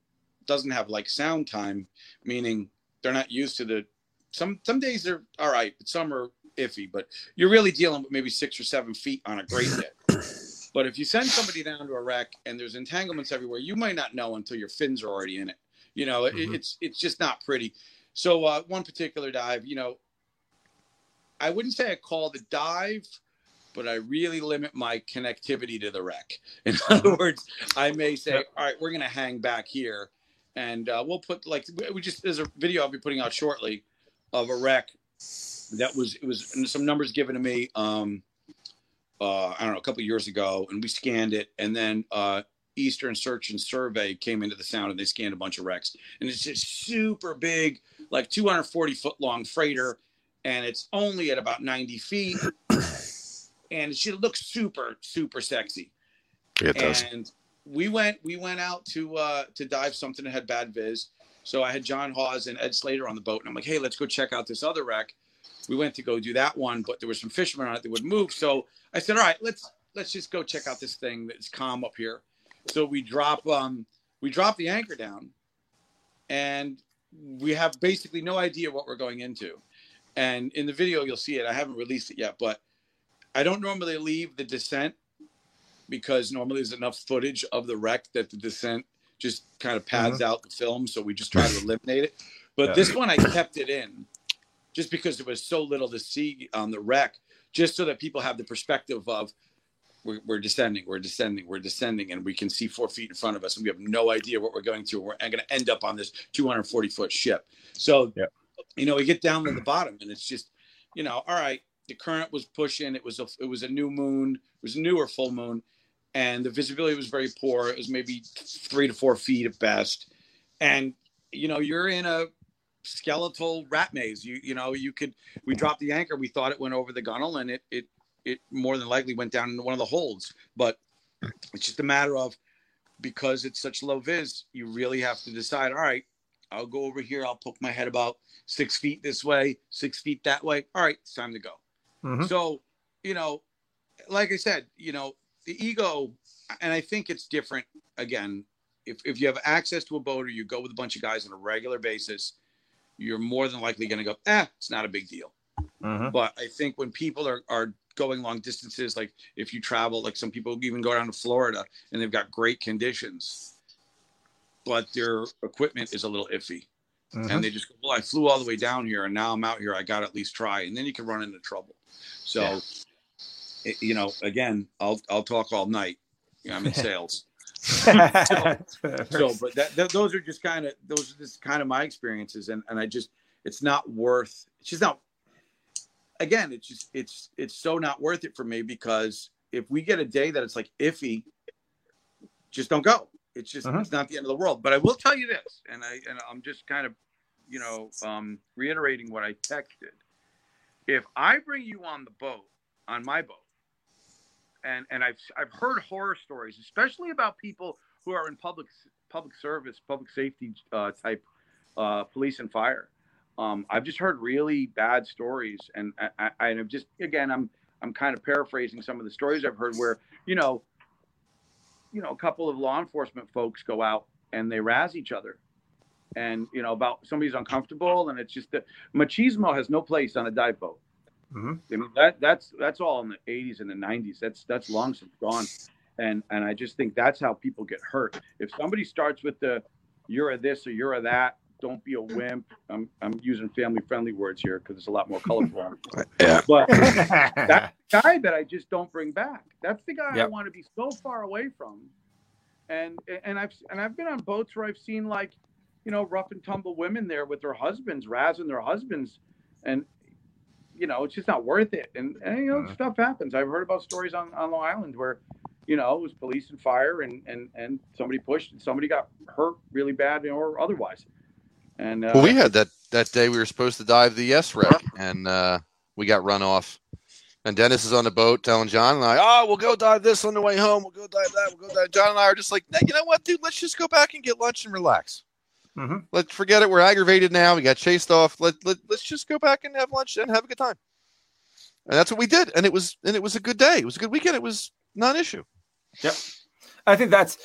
doesn't have like sound time, meaning they're not used to some days they're all right, but some are iffy, but you're really dealing with maybe 6 or 7 feet on a great day. But if you send somebody down to a wreck and there's entanglements everywhere, you might not know until your fins are already in it. You know, mm-hmm. it's just not pretty. So one particular dive, you know, I wouldn't say I call the dive, but I really limit my connectivity to the wreck. In other words, I may say, all right, we're going to hang back here. And we'll put like, there's a video I'll be putting out shortly of a wreck that it was some numbers given to me, I don't know, a couple of years ago, and we scanned it. And then Eastern Search and Survey came into the sound and they scanned a bunch of wrecks. And it's this super big, like 240 foot long freighter. And it's only at about 90 feet. And she looks super, super sexy. It does. And we went out to dive something that had bad viz. So I had John Hawes and Ed Slater on the boat. And I'm like, hey, let's go check out this other wreck. We went to go do that one, but there were some fishermen on it that would move. So I said, all right, let's just go check out this thing that's calm up here. So we drop the anchor down. And we have basically no idea what we're going into. And in the video, you'll see it. I haven't released it yet, but I don't normally leave the descent because normally there's enough footage of the wreck that the descent just kind of pads out the film. So we just try to eliminate it. But this one, I kept it in just because there was so little to see on the wreck, just so that people have the perspective of we're descending, and we can see 4 feet in front of us. And we have no idea what we're going to. We're going to end up on this 240 foot ship. So, you know, we get down to the bottom and it's just, you know, all right. The current was pushing. It was a new moon. It was a newer full moon, and the visibility was very poor. It was maybe 3 to 4 feet at best, and you know you're in a skeletal rat maze. We dropped the anchor. We thought it went over the gunnel, and it more than likely went down into one of the holds. But it's just a matter of, because it's such low vis, you really have to decide. All right, I'll go over here. I'll poke my head about 6 feet this way, 6 feet that way. All right, it's time to go. Mm-hmm. So, you know, like I said, you know, the ego, and I think it's different. Again, if you have access to a boat or you go with a bunch of guys on a regular basis, you're more than likely going to go, it's not a big deal. Mm-hmm. But I think when people are going long distances, like if you travel, like some people even go down to Florida and they've got great conditions, but their equipment is a little iffy. Mm-hmm. And they just go, well, I flew all the way down here and now I'm out here. I got to at least try. And then you can run into trouble. So, you know, again, I'll talk all night. You know, I'm in sales. But those are just kind of my experiences. And I just, it's so not worth it for me, because if we get a day that it's like iffy, just don't go. It's just, it's not the end of the world. But I will tell you this, and I'm just kind of, you know, reiterating what I texted. If I bring you on the boat, on my boat, and I've heard horror stories, especially about people who are in public service, public safety type police and fire. I've just heard really bad stories, and I've just, again, I'm kind of paraphrasing some of the stories I've heard where, you know, a couple of law enforcement folks go out and they razz each other, and, you know, about somebody's uncomfortable. And it's just that machismo has no place on a dive boat. Mm-hmm. I mean, that's all in the 80s and the 90s. That's long since gone. And I just think that's how people get hurt. If somebody starts with the, you're a this or you're a that, don't be a wimp. I'm using family friendly words here because it's a lot more colorful. But that's the guy that I just don't bring back. That's the guy I want to be so far away from. And I've been on boats where I've seen, like, you know, rough and tumble women there with their husbands, razzing their husbands, and, you know, it's just not worth it. And you know, stuff happens. I've heard about stories on Long Island where, you know, it was police and fire and somebody pushed and somebody got hurt really bad, you know, or otherwise. And, well, we had that day we were supposed to dive the Yes wreck, and we got run off. And Dennis is on the boat telling John and I, we'll go dive this on the way home. We'll go dive that. We'll go dive. John and I are just like, you know what, dude? Let's just go back and get lunch and relax. Mm-hmm. Let's forget it. We're aggravated now. We got chased off. Let's just go back and have lunch and have a good time. And that's what we did. And it was a good day. It was a good weekend. It was non-issue. Yep. I think that's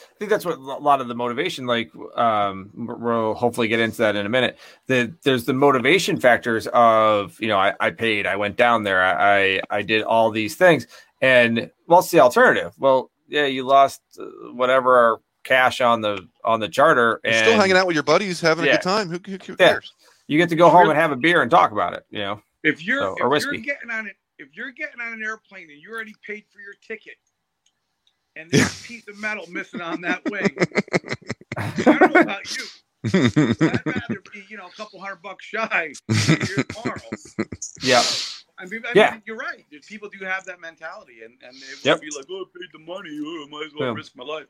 what a lot of the motivation, like we'll hopefully get into that in a minute. There's the motivation factors of, you know, I paid, I went down there, I did all these things, and what's the alternative? Well, yeah, you lost whatever cash on the charter, and you're still hanging out with your buddies, having a good time. Who cares? You get to go home and have a beer and talk about it, you know. If you're getting on an airplane and you already paid for your ticket, and there's a piece of metal missing on that wing, I don't know about you. I'd rather be, you know, a couple $100 shy here tomorrow. Yeah. I mean, you're right. People do have that mentality, and they would be like, oh, I paid the money. Oh, I might as well risk my life.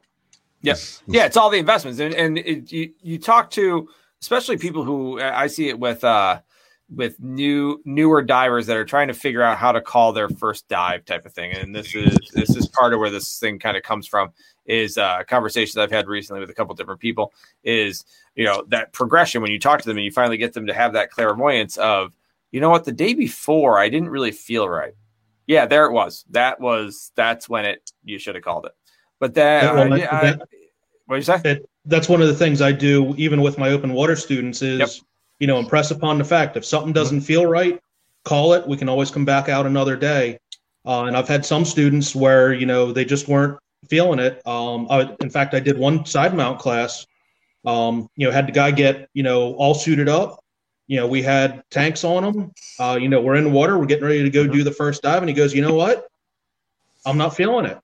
Yeah. Yeah, it's all the investments. And you talk to, especially people who, I see it with newer divers that are trying to figure out how to call their first dive type of thing. And this is part of where this thing kind of comes from, is conversations I've had recently with a couple different people, is, you know, that progression when you talk to them and you finally get them to have that clairvoyance of, you know what, the day before I didn't really feel right. Yeah, there it was. That's when you should have called it. But then what did you say? That's one of the things I do even with my open water students is, you know, impress upon the fact if something doesn't feel right, call it. We can always come back out another day. And I've had some students where, you know, they just weren't feeling it. I did one side mount class. You know, had the guy get, you know, all suited up. You know, we had tanks on him. You know, we're in the water. We're getting ready to go do the first dive. And he goes, you know what? I'm not feeling it.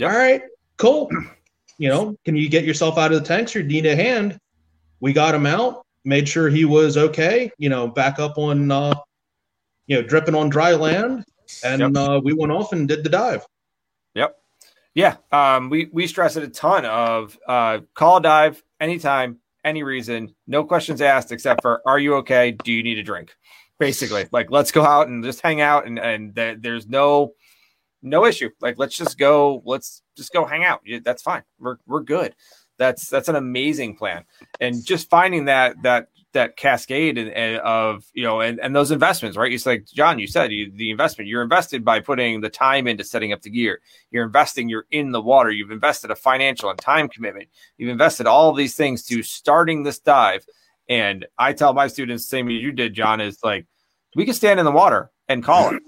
All right, cool. You know, can you get yourself out of the tanks or do you need a hand? We got him out. Made sure he was okay, you know, back up on, you know, dripping on dry land, and we went off and did the dive. Yep. Yeah. We stress it a ton of call dive anytime, any reason, no questions asked except for, are you okay? Do you need a drink? Basically, like, let's go out and just hang out, and there's no issue. Like, let's just go hang out. That's fine. We're good. That's an amazing plan, and just finding that cascade and of, you know, and those investments, right? It's like John, you said, the investment. You're invested by putting the time into setting up the gear. You're investing. You're in the water. You've invested a financial and time commitment. You've invested all of these things to starting this dive. And I tell my students the same as you did, John, is like, we can stand in the water and call it.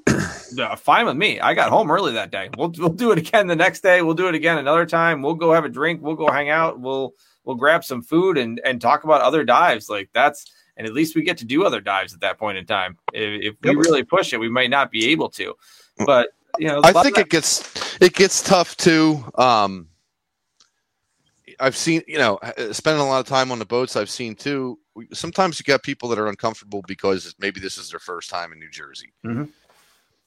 Fine with me. I got home early that day. We'll do it again the next day. We'll do it again another time. We'll go have a drink. We'll go hang out. We'll grab some food and talk about other dives. Like, that's, and at least we get to do other dives at that point in time. If we really push it, we might not be able to. But, you know, I think it gets tough too. I've seen, you know, spending a lot of time on the boats, I've seen too. Sometimes you got people that are uncomfortable because maybe this is their first time in New Jersey. Mm-hmm.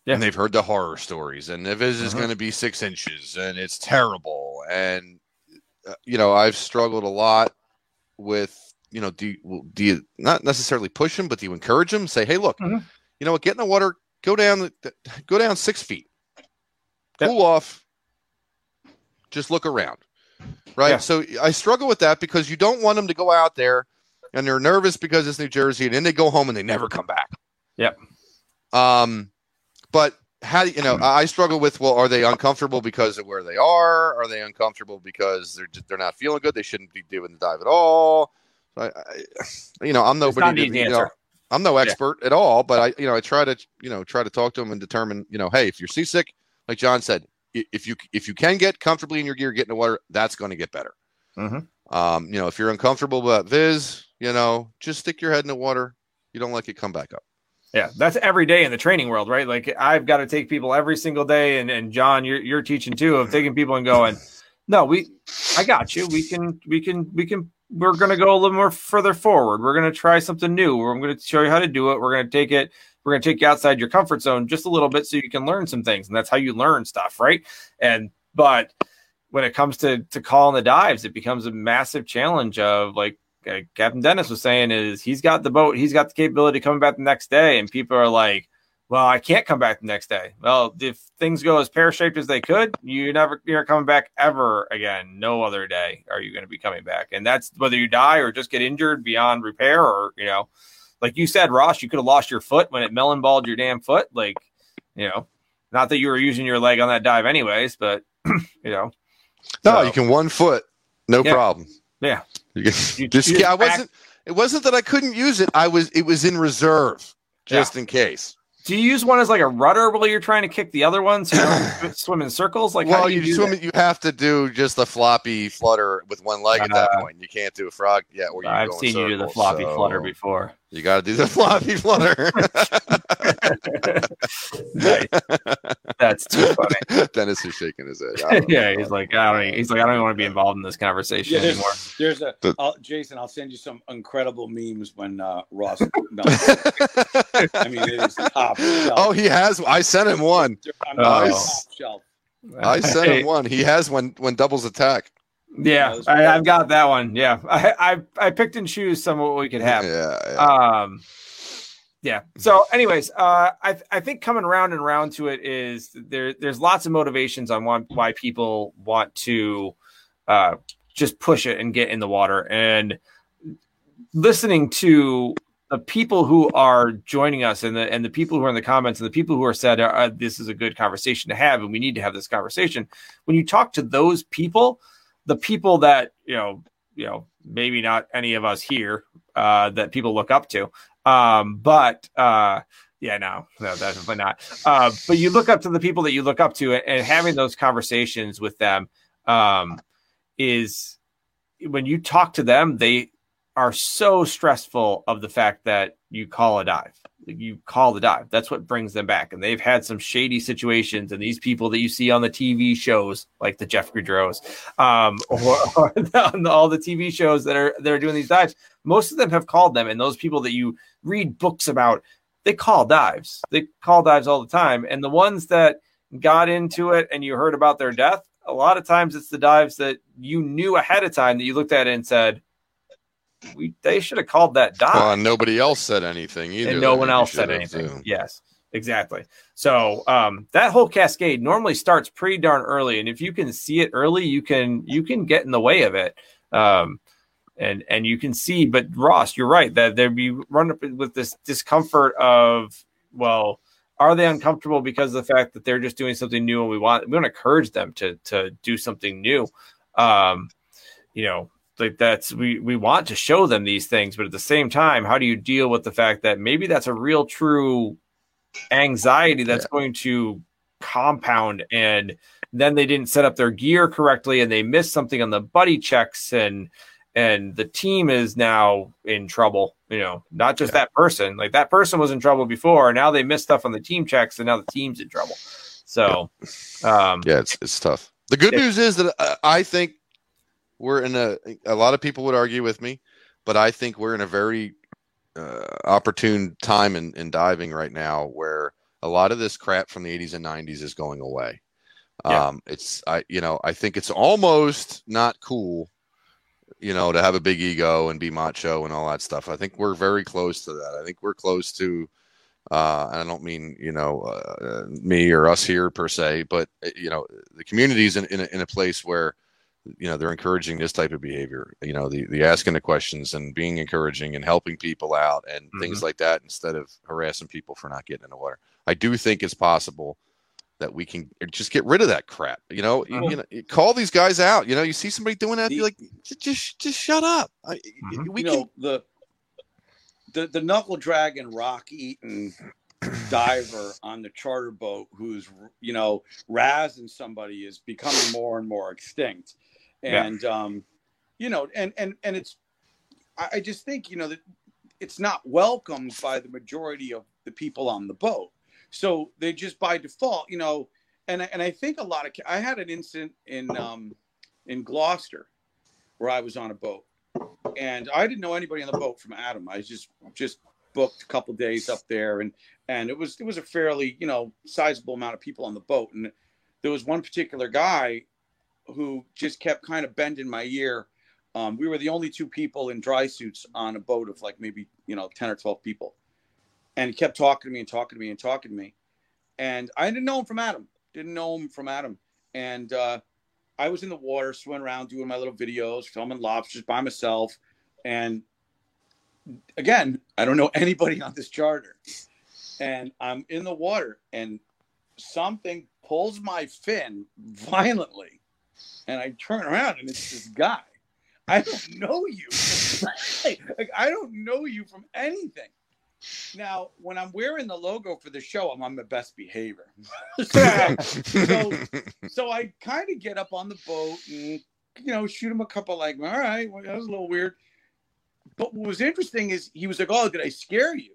Yeah. And they've heard the horror stories, and if this is going to be 6 inches and it's terrible. And, you know, I've struggled a lot with, you know, do you not necessarily push them, but do you encourage them? Say, hey, look, you know what? Get in the water, go down 6 feet, cool off, just look around. Right. Yeah. So I struggle with that because you don't want them to go out there and they're nervous because it's New Jersey, and then they go home and they never come back. Yep. But how do you know? I struggle with, well, are they uncomfortable because of where they are? Are they uncomfortable because they're not feeling good? They shouldn't be doing the dive at all. I you know, I'm nobody. You know, I'm no expert at all, but I, you know, I try to talk to them and determine, you know, hey, if you're seasick, like John said, if you can get comfortably in your gear, get in the water. That's going to get better. Mm-hmm. You know, if you're uncomfortable about viz, you know, just stick your head in the water. You don't like it, come back up. Yeah, that's every day in the training world, right? Like, I've got to take people every single day, and John, you're teaching too, of taking people and going, no, I got you. We're gonna go a little more further forward. We're gonna try something new. I'm gonna show you how to do it. We're gonna take you outside your comfort zone just a little bit so you can learn some things, and that's how you learn stuff, right? But when it comes to calling the dives, it becomes a massive challenge of, like, Captain Dennis was saying, is he's got the boat, he's got the capability of coming back the next day, and people are like, well, I can't come back the next day. Well, if things go as pear-shaped as they could, you're coming back ever again. No other day are you going to be coming back, and that's whether you die or just get injured beyond repair, or, you know, like you said, Ross, you could have lost your foot when it melon balled your damn foot, like, you know, not that you were using your leg on that dive anyways, but you know, No, so, you can 1 foot, no problem. Yeah, you can, I wasn't. It wasn't that I couldn't use it. It was in reserve just in case. Do you use one as like a rudder while you're trying to kick the other one so you don't swim in circles? Like, well, how do you swim. You have to do just the floppy flutter with one leg at that point. You can't do a frog. Yeah, or I've seen circles, you do the floppy flutter before. You got to do the floppy flutter. That's too funny. Dennis is shaking his head. He's like, I don't even want to be involved in this conversation anymore. Jason, I'll send you some incredible memes when Ross. No, I mean, it is top shelf. Oh, he has. I sent him one. I sent him one. He has one when doubles attack. Yeah, I've got that one. Yeah, I picked and choose some of what we could have. Yeah. So, anyways, I think coming round and round to it is there's lots of motivations on why people want to just push it and get in the water. And listening to the people who are joining us and the people who are in the comments and the people who are said this is a good conversation to have and we need to have this conversation. When you talk to those people, the people that you know, maybe not any of us here that people look up to. No, definitely not. But you look up to the people that you look up to and having those conversations with them is when you talk to them, they are so stressful of the fact that you call a dive. You call the dive. That's what brings them back. And they've had some shady situations. And these people that you see on the TV shows, like the Jeff Gaudreau's, or all the TV shows that are doing these dives, most of them have called them. And those people that you read books about, they call dives. They call dives all the time. And the ones that got into it and you heard about their death, a lot of times it's the dives that you knew ahead of time that you looked at and said, they should have called that dive. Nobody else said anything either. And no one else said anything. Too. Yes, exactly. So that whole cascade normally starts pretty darn early, and if you can see it early, you can get in the way of it, and you can see. But Ross, you're right that they'd be run up with this discomfort of, well, are they uncomfortable because of the fact that they're just doing something new, and we want to encourage them to do something new, Like we want to show them these things, but at the same time, how do you deal with the fact that maybe that's a real true anxiety that's going to compound, and then they didn't set up their gear correctly and they missed something on the buddy checks and the team is now in trouble, not just that person, like that person was in trouble before. And now they missed stuff on the team checks and now the team's in trouble. So, it's tough. The good news is that I think, a lot of people would argue with me, but I think we're in a very opportune time in diving right now where a lot of this crap from the 80s and 90s is going away. I think it's almost not cool, to have a big ego and be macho and all that stuff. I think we're very close to that. I think we're close to, and I don't mean, me or us here per se, but, the community's in a place where, they're encouraging this type of behavior, the asking the questions and being encouraging and helping people out and things like that instead of harassing people for not getting in the water. I do think it's possible that we can just get rid of that crap. Call these guys out. You see somebody doing that, you're like, just shut up. The knuckle dragging, rock eating diver on the charter boat who's razzing somebody is becoming more and more extinct. And, and it's, I just think, that it's not welcomed by the majority of the people on the boat. So they just by default, and I think a lot of, I had an incident in Gloucester where I was on a boat and I didn't know anybody on the boat from Adam. I just booked a couple days up there and it was a fairly, sizable amount of people on the boat. And there was one particular guy who just kept kind of bending my ear. We were the only two people in dry suits on a boat of like maybe, 10 or 12 people. And he kept talking to me and talking to me and talking to me. And I didn't know him from Adam. And I was in the water, swimming around, doing my little videos, filming lobsters by myself. And again, I don't know anybody on this charter. And I'm in the water and something pulls my fin violently. And I turn around and it's this guy. I don't know you. Like, I don't know you from anything. Now, when I'm wearing the logo for the show, I'm on the best behavior. So I kind of get up on the boat and, you know, shoot him a couple, like, all right, well, that was a little weird. But what was interesting is he was like, oh, did I scare you?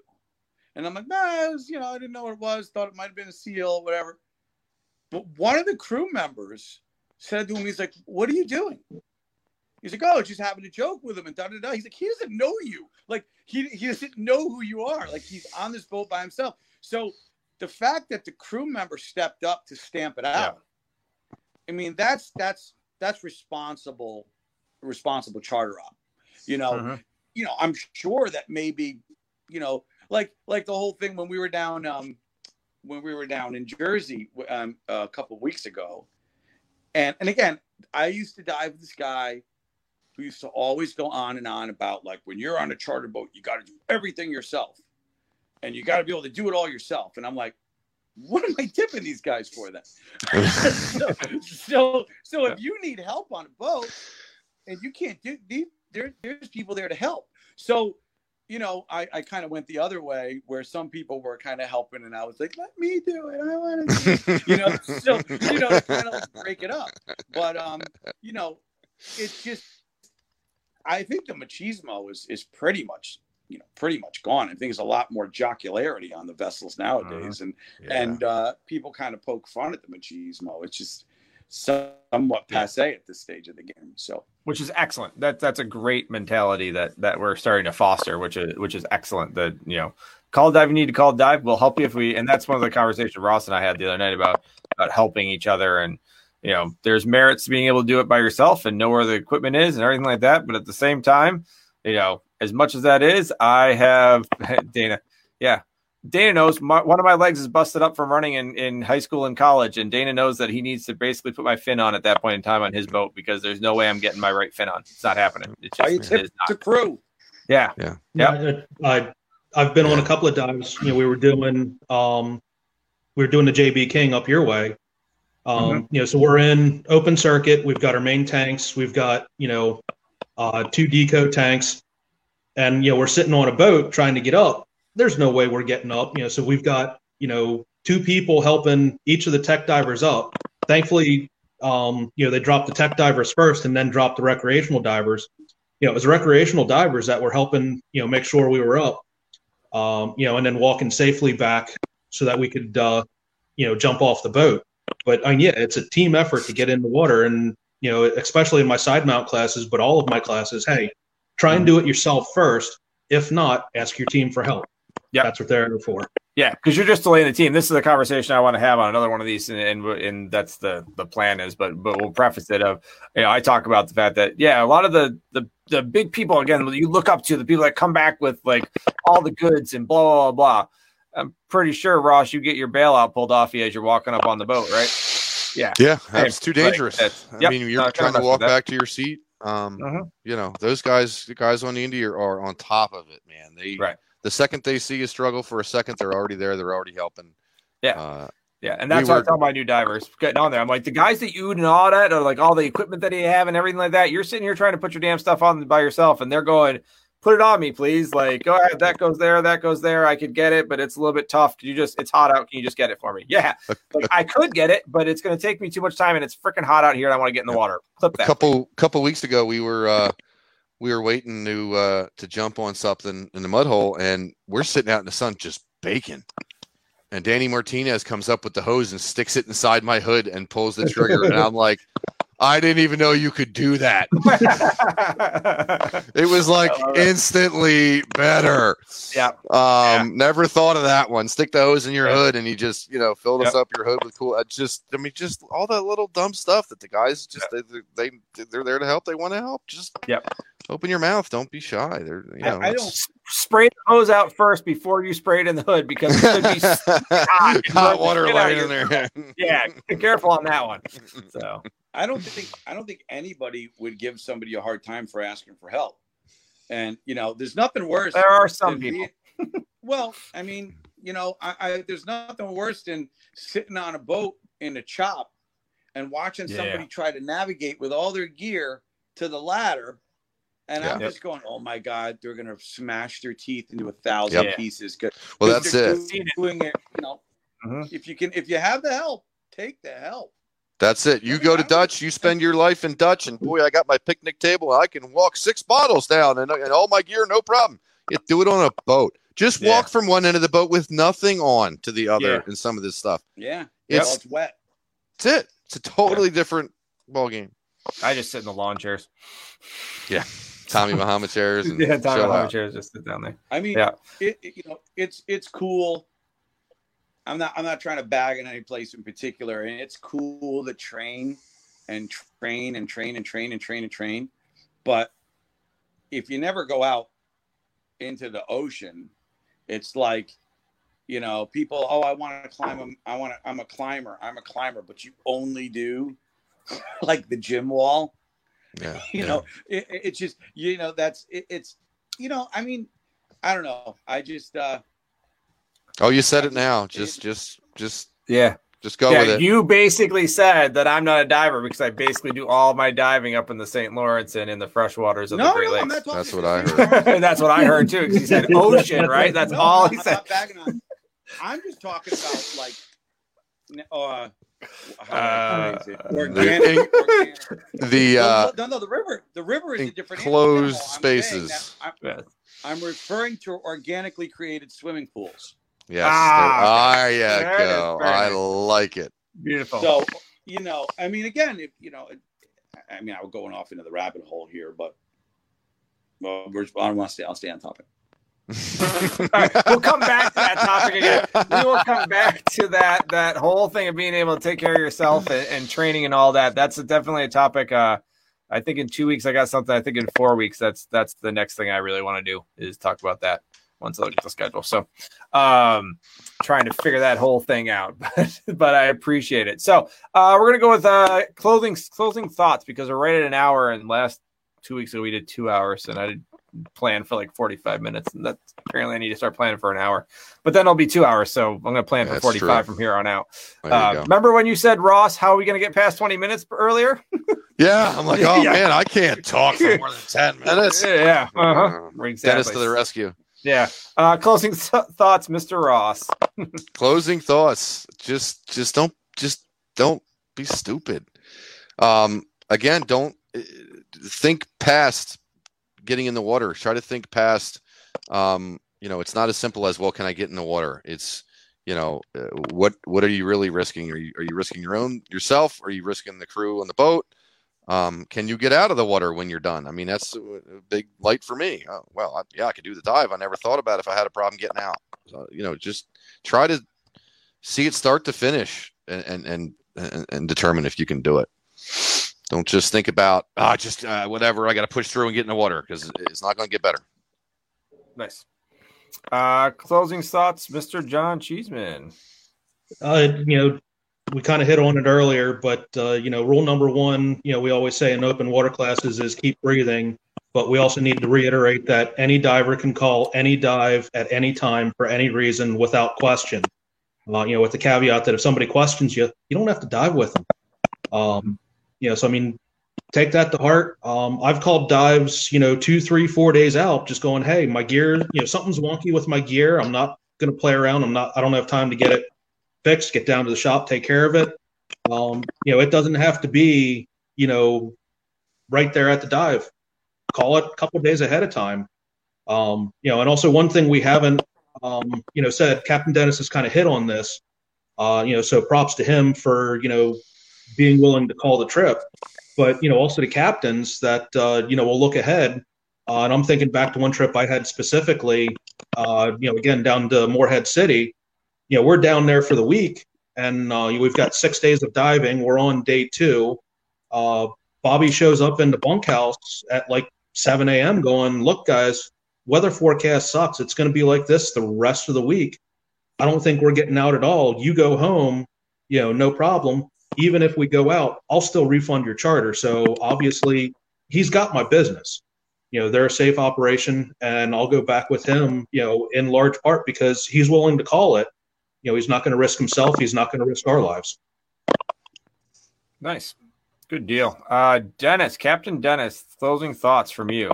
And I'm like, no, it was, you know, I didn't know what it was. Thought it might have been a seal, whatever. But one of the crew members said to him, he's like, what are you doing? He's like, oh, just having a joke with him and da-da-da. He's like, he doesn't know you. Like, he doesn't know who you are. Like, he's on this boat by himself. So the fact that the crew member stepped up to stamp it out, yeah. I mean, that's responsible charter op. You know, uh-huh. You know, I'm sure that maybe, you know, like the whole thing when we were down in Jersey a couple of weeks ago. And again, I used to dive with this guy who used to always go on and on about, like, when you're on a charter boat, you got to do everything yourself and you got to be able to do it all yourself. And I'm like, what am I tipping these guys for then? So if you need help on a boat and you can't do there's people there to help. So, you know, I kind of went the other way where some people were kind of helping and I was like, let me do it. I want to, you know, so, you know, kind of like break it up. But, you know, it's just, I think the machismo is pretty much gone. I think there's a lot more jocularity on the vessels nowadays. And people kind of poke fun at the machismo. It's just somewhat passé at this stage of the game. So, which is excellent. That's a great mentality that we're starting to foster, which is excellent. That, you know, call dive, you need to call dive. We'll help you if we, and that's one of the conversations Ross and I had the other night about helping each other. And, you know, there's merits to being able to do it by yourself and know where the equipment is and everything like that. But at the same time, you know, as much as that is, I have Dana. Yeah. Dana knows one of my legs is busted up from running in high school and college, and Dana knows that he needs to basically put my fin on at that point in time on his boat because there's no way I'm getting my right fin on. It's not happening. It's just it's not. Crew. Yeah. Yeah. Yep. I've been on a couple of dives. You know, we were doing the JB King up your way. Mm-hmm. You know, so we're in open circuit. We've got our main tanks. We've got, you know, 2 deco tanks, and, you know, we're sitting on a boat trying to get up. There's no way we're getting up, you know, so we've got, you know, 2 people helping each of the tech divers up. Thankfully, you know, they dropped the tech divers first and then dropped the recreational divers. You know, it was recreational divers that were helping, you know, make sure we were up, you know, and then walking safely back so that we could, you know, jump off the boat. But, I mean, yeah, it's a team effort to get in the water. And, you know, especially in my side mount classes, but all of my classes, hey, try and do it yourself first. If not, ask your team for help. Yeah, that's what they're for. Yeah, because you're just delaying the team. This is a conversation I want to have on another one of these, and that's the plan is. But we'll preface it of, you know, I talk about the fact that, yeah, a lot of the big people, again, you look up to, the people that come back with, like, all the goods and blah blah blah. I'm pretty sure, Ross, you get your bailout pulled off you as you're walking up on the boat, right? Yeah, yeah, that's too dangerous. Like, I mean, you're trying to walk back to your seat. You know, those guys, the guys on the India are on top of it, man. The second they see you struggle for a second, they're already there. They're already helping. Yeah. Yeah. And that's why I tell my new divers getting on there. I'm like, the guys that you and all that are like all the equipment that you have and everything like that. You're sitting here trying to put your damn stuff on by yourself. And they're going, put it on me, please. Like, go ahead. That goes there. That goes there. I could get it, but it's a little bit tough. It's hot out. Can you just get it for me? Yeah. Like, I could get it, but it's going to take me too much time. And it's freaking hot out here. And I want to get in the water. Clip that. A couple weeks ago, we were waiting to jump on something in the mud hole, and we're sitting out in the sun just baking. And Danny Martinez comes up with the hose and sticks it inside my hood and pulls the trigger. And I'm like, I didn't even know you could do that. It was like instantly better. Yeah. Never thought of that one. Stick the hose in your hood, and you just, you know, filled us up your hood with cool. Just all that little dumb stuff that the guys they're there to help. They want to help. Just open your mouth. Don't be shy. They're, you know, I don't spray the hose out first before you spray it in the hood, because it could be hot water right in there. Yeah, be careful on that one. So. I don't think anybody would give somebody a hard time for asking for help. And, you know, there's nothing worse. There are some people. Well, I mean, you know, there's nothing worse than sitting on a boat in a chop and watching somebody try to navigate with all their gear to the ladder. And I'm just going, oh my God, they're going to smash their teeth into 1,000 pieces. Well, that's it. Doing it, you know, if you can, if you have the help, take the help. That's it. You go to Dutch, you spend your life in Dutch, and boy, I got my picnic table. I can walk 6 bottles down and all my gear, no problem. You do it on a boat. Just walk from one end of the boat with nothing on to the other and some of this stuff. Yeah. It's wet. That's it. It's a totally different ball game. I just sit in the lawn chairs. Yeah. Tommy Muhammad chairs. And yeah, Tommy Muhammad chairs, just sit down there. I mean, you know, it's cool. I'm not trying to bag in any place in particular, and it's cool to train, but if you never go out into the ocean, it's like, you know, people, oh, I want to climb. I'm a climber, but you only do like the gym wall. Yeah, you know, it's just, you know, that's it, it's, you know, I mean, I don't know. I just. Oh, you said it now. Just. Yeah. Just go with it. You basically said that I'm not a diver because I basically do all my diving up in the St. Lawrence and in the freshwaters of the Great Lakes. That's what I heard. And that's what I heard too, because he said ocean, right? That's all he said. Not bagging on. I'm just talking about like. The river. The river is a different closed spaces. I'm referring to organically created swimming pools. Yes. There you go. I like it. Beautiful. So, you know, I mean, again, if you know, I mean, I was going off into the rabbit hole here, but I'll stay on topic. All right, we'll come back to that topic again. We will come back to that whole thing of being able to take care of yourself and training and all that. That's definitely a topic. I think in 2 weeks I got something. I think in 4 weeks that's the next thing I really want to do is talk about that once I look at the schedule. So, trying to figure that whole thing out, but I appreciate it. So we're gonna go with closing thoughts because we're right at an hour, and last 2 weeks ago we did 2 hours, and I did. Plan for like 45 minutes, and that's apparently I need to start planning for an hour, but then it'll be 2 hours, so I'm gonna plan for 45 from here on out. Remember when you said, Ross, how are we gonna get past 20 minutes earlier? Yeah, I'm like, oh man, I can't talk for more than 10 minutes. Yeah, exactly. Dennis to the rescue. Yeah. Closing thoughts, Mr. Ross. Closing thoughts. Just don't be stupid. Again, don't think past getting in the water. Try to think past, you know, it's not as simple as, well, can I get in the water? It's, you know, what are you really risking? Are you risking yourself? Are you risking the crew on the boat? Can you get out of the water when you're done? I mean, that's a big light for me. Oh, well, I could do the dive. I never thought about if I had a problem getting out. So, you know, just try to see it start to finish and determine if you can do it. Don't just think about, whatever, I got to push through and get in the water, because it's not going to get better. Nice. Closing thoughts, Mr. John Cheeseman. You know, we kind of hit on it earlier, but, you know, rule number one, you know, we always say in open water classes is keep breathing, but we also need to reiterate that any diver can call any dive at any time for any reason without question. You know, with the caveat that if somebody questions you, you don't have to dive with them. You know, so, I mean, take that to heart. I've called dives, you know, 2, 3, 4 days out just going, hey, my gear, you know, something's wonky with my gear. I'm not going to play around. I don't have time to get it fixed, get down to the shop, take care of it. You know, it doesn't have to be, you know, right there at the dive. Call it a couple of days ahead of time. You know, and also one thing we haven't, you know, said, Captain Dennis has kind of hit on this, you know, so props to him for, you know, being willing to call the trip, but, you know, also the captains that, you know, will look ahead. And I'm thinking back to one trip I had specifically, you know, again, down to Morehead City, you know, we're down there for the week and we've got 6 days of diving. We're on day 2. Bobby shows up in the bunkhouse at like 7 a.m. going, look, guys, weather forecast sucks. It's going to be like this the rest of the week. I don't think we're getting out at all. You go home, you know, no problem. Even if we go out, I'll still refund your charter. So obviously he's got my business, you know, they're a safe operation and I'll go back with him, you know, in large part because he's willing to call it, you know, he's not going to risk himself. He's not going to risk our lives. Nice. Good deal. Dennis, Captain Dennis, closing thoughts from you.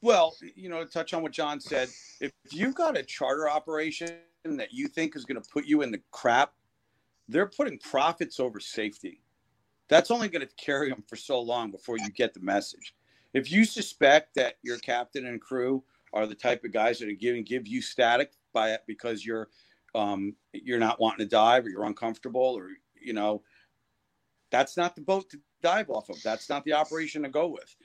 Well, you know, to touch on what John said, if you've got a charter operation that you think is going to put you in the crap, they're putting profits over safety. That's only going to carry them for so long before you get the message. If you suspect that your captain and crew are the type of guys that are give you static by it because you're not wanting to dive or you're uncomfortable or, you know, that's not the boat to dive off of. That's not the operation to go with.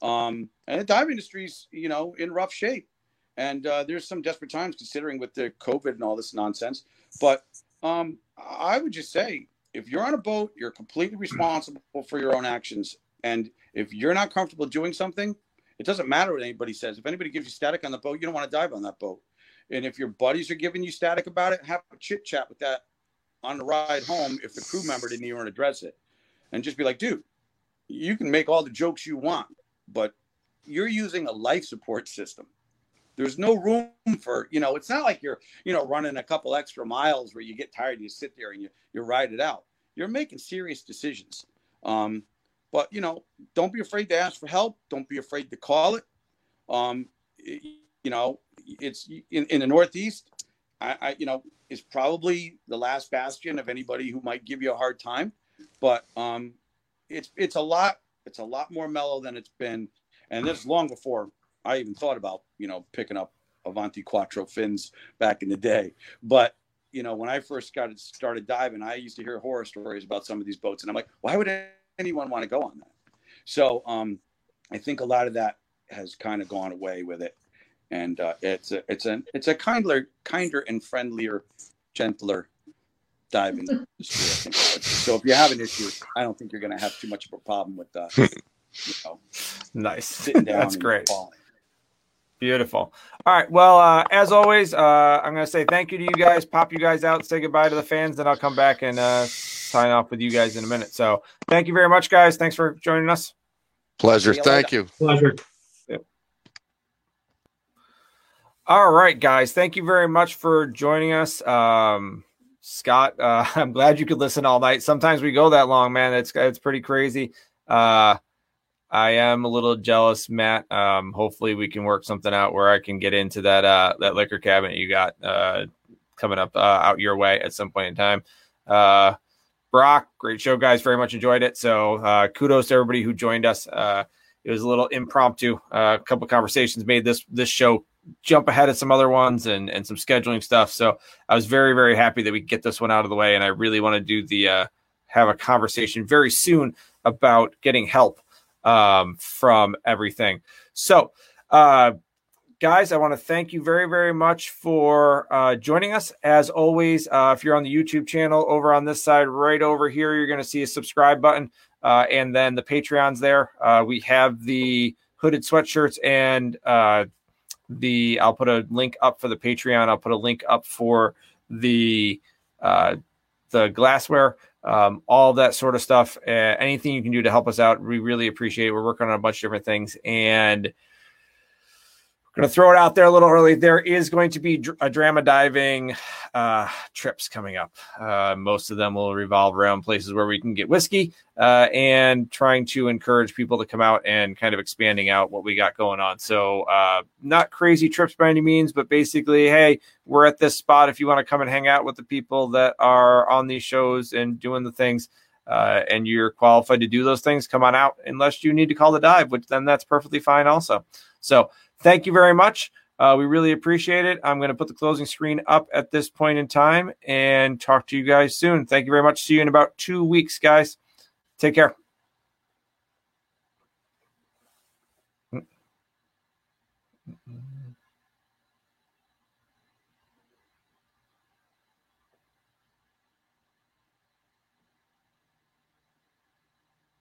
And the dive industry's, you know, in rough shape. And there's some desperate times considering with the COVID and all this nonsense. But I would just say, if you're on a boat, you're completely responsible for your own actions. And if you're not comfortable doing something, it doesn't matter what anybody says. If anybody gives you static on the boat, you don't want to dive on that boat. And if your buddies are giving you static about it, have a chit chat with that on the ride home if the crew member didn't even address it. And just be like, dude, you can make all the jokes you want, but you're using a life support system. There's no room for, you know, it's not like you're, you know, running a couple extra miles where you get tired and you sit there and you ride it out. You're making serious decisions. But, you know, don't be afraid to ask for help. Don't be afraid to call it. You know, it's in the Northeast, I you know, is probably the last bastion of anybody who might give you a hard time. But it's a lot more mellow than it's been. And this is long before I even thought about, you know, picking up Avanti Quattro fins back in the day. But, you know, when I first started diving, I used to hear horror stories about some of these boats. And I'm like, why would anyone want to go on that? So I think a lot of that has kind of gone away with it. And it's a kinder and friendlier, gentler diving industry. So if you have an issue, I don't think you're going to have too much of a problem with that. You know, nice. Sitting down. That's great. Falling. Beautiful. All right. Well, as always, I'm going to say thank you to you guys, pop you guys out, say goodbye to the fans, then I'll come back and sign off with you guys in a minute. So thank you very much, guys. Thanks for joining us. Pleasure. Thank you. Pleasure. Yep. All right, guys. Thank you very much for joining us. Scott, I'm glad you could listen all night. Sometimes we go that long, man. It's pretty crazy. I am a little jealous, Matt. Hopefully we can work something out where I can get into that liquor cabinet you got coming up out your way at some point in time. Brock, great show, guys. Very much enjoyed it. So kudos to everybody who joined us. It was a little impromptu. A couple of conversations made this show jump ahead of some other ones and some scheduling stuff. So I was very, very happy that we could get this one out of the way. And I really want to have a conversation very soon about getting help from everything. So, guys, I want to thank you very, very much for joining us. As always, if you're on the YouTube channel over on this side, right over here, you're going to see a subscribe button. And then the Patreon's there. We have the hooded sweatshirts and I'll put a link up for the Patreon. I'll put a link up for the glassware. All that sort of stuff, anything you can do to help us out, we really appreciate it. We're working on a bunch of different things, and we're going to throw it out there a little early. There is going to be a drama diving trips coming up. Most of them will revolve around places where we can get whiskey and trying to encourage people to come out and kind of expanding out what we got going on. So not crazy trips by any means, but basically, hey, we're at this spot. If you want to come and hang out with the people that are on these shows and doing the things and you're qualified to do those things, come on out unless you need to call the dive, which then that's perfectly fine also. So thank you very much. We really appreciate it. I'm going to put the closing screen up at this point in time and talk to you guys soon. Thank you very much. See you in about 2 weeks, guys. Take care.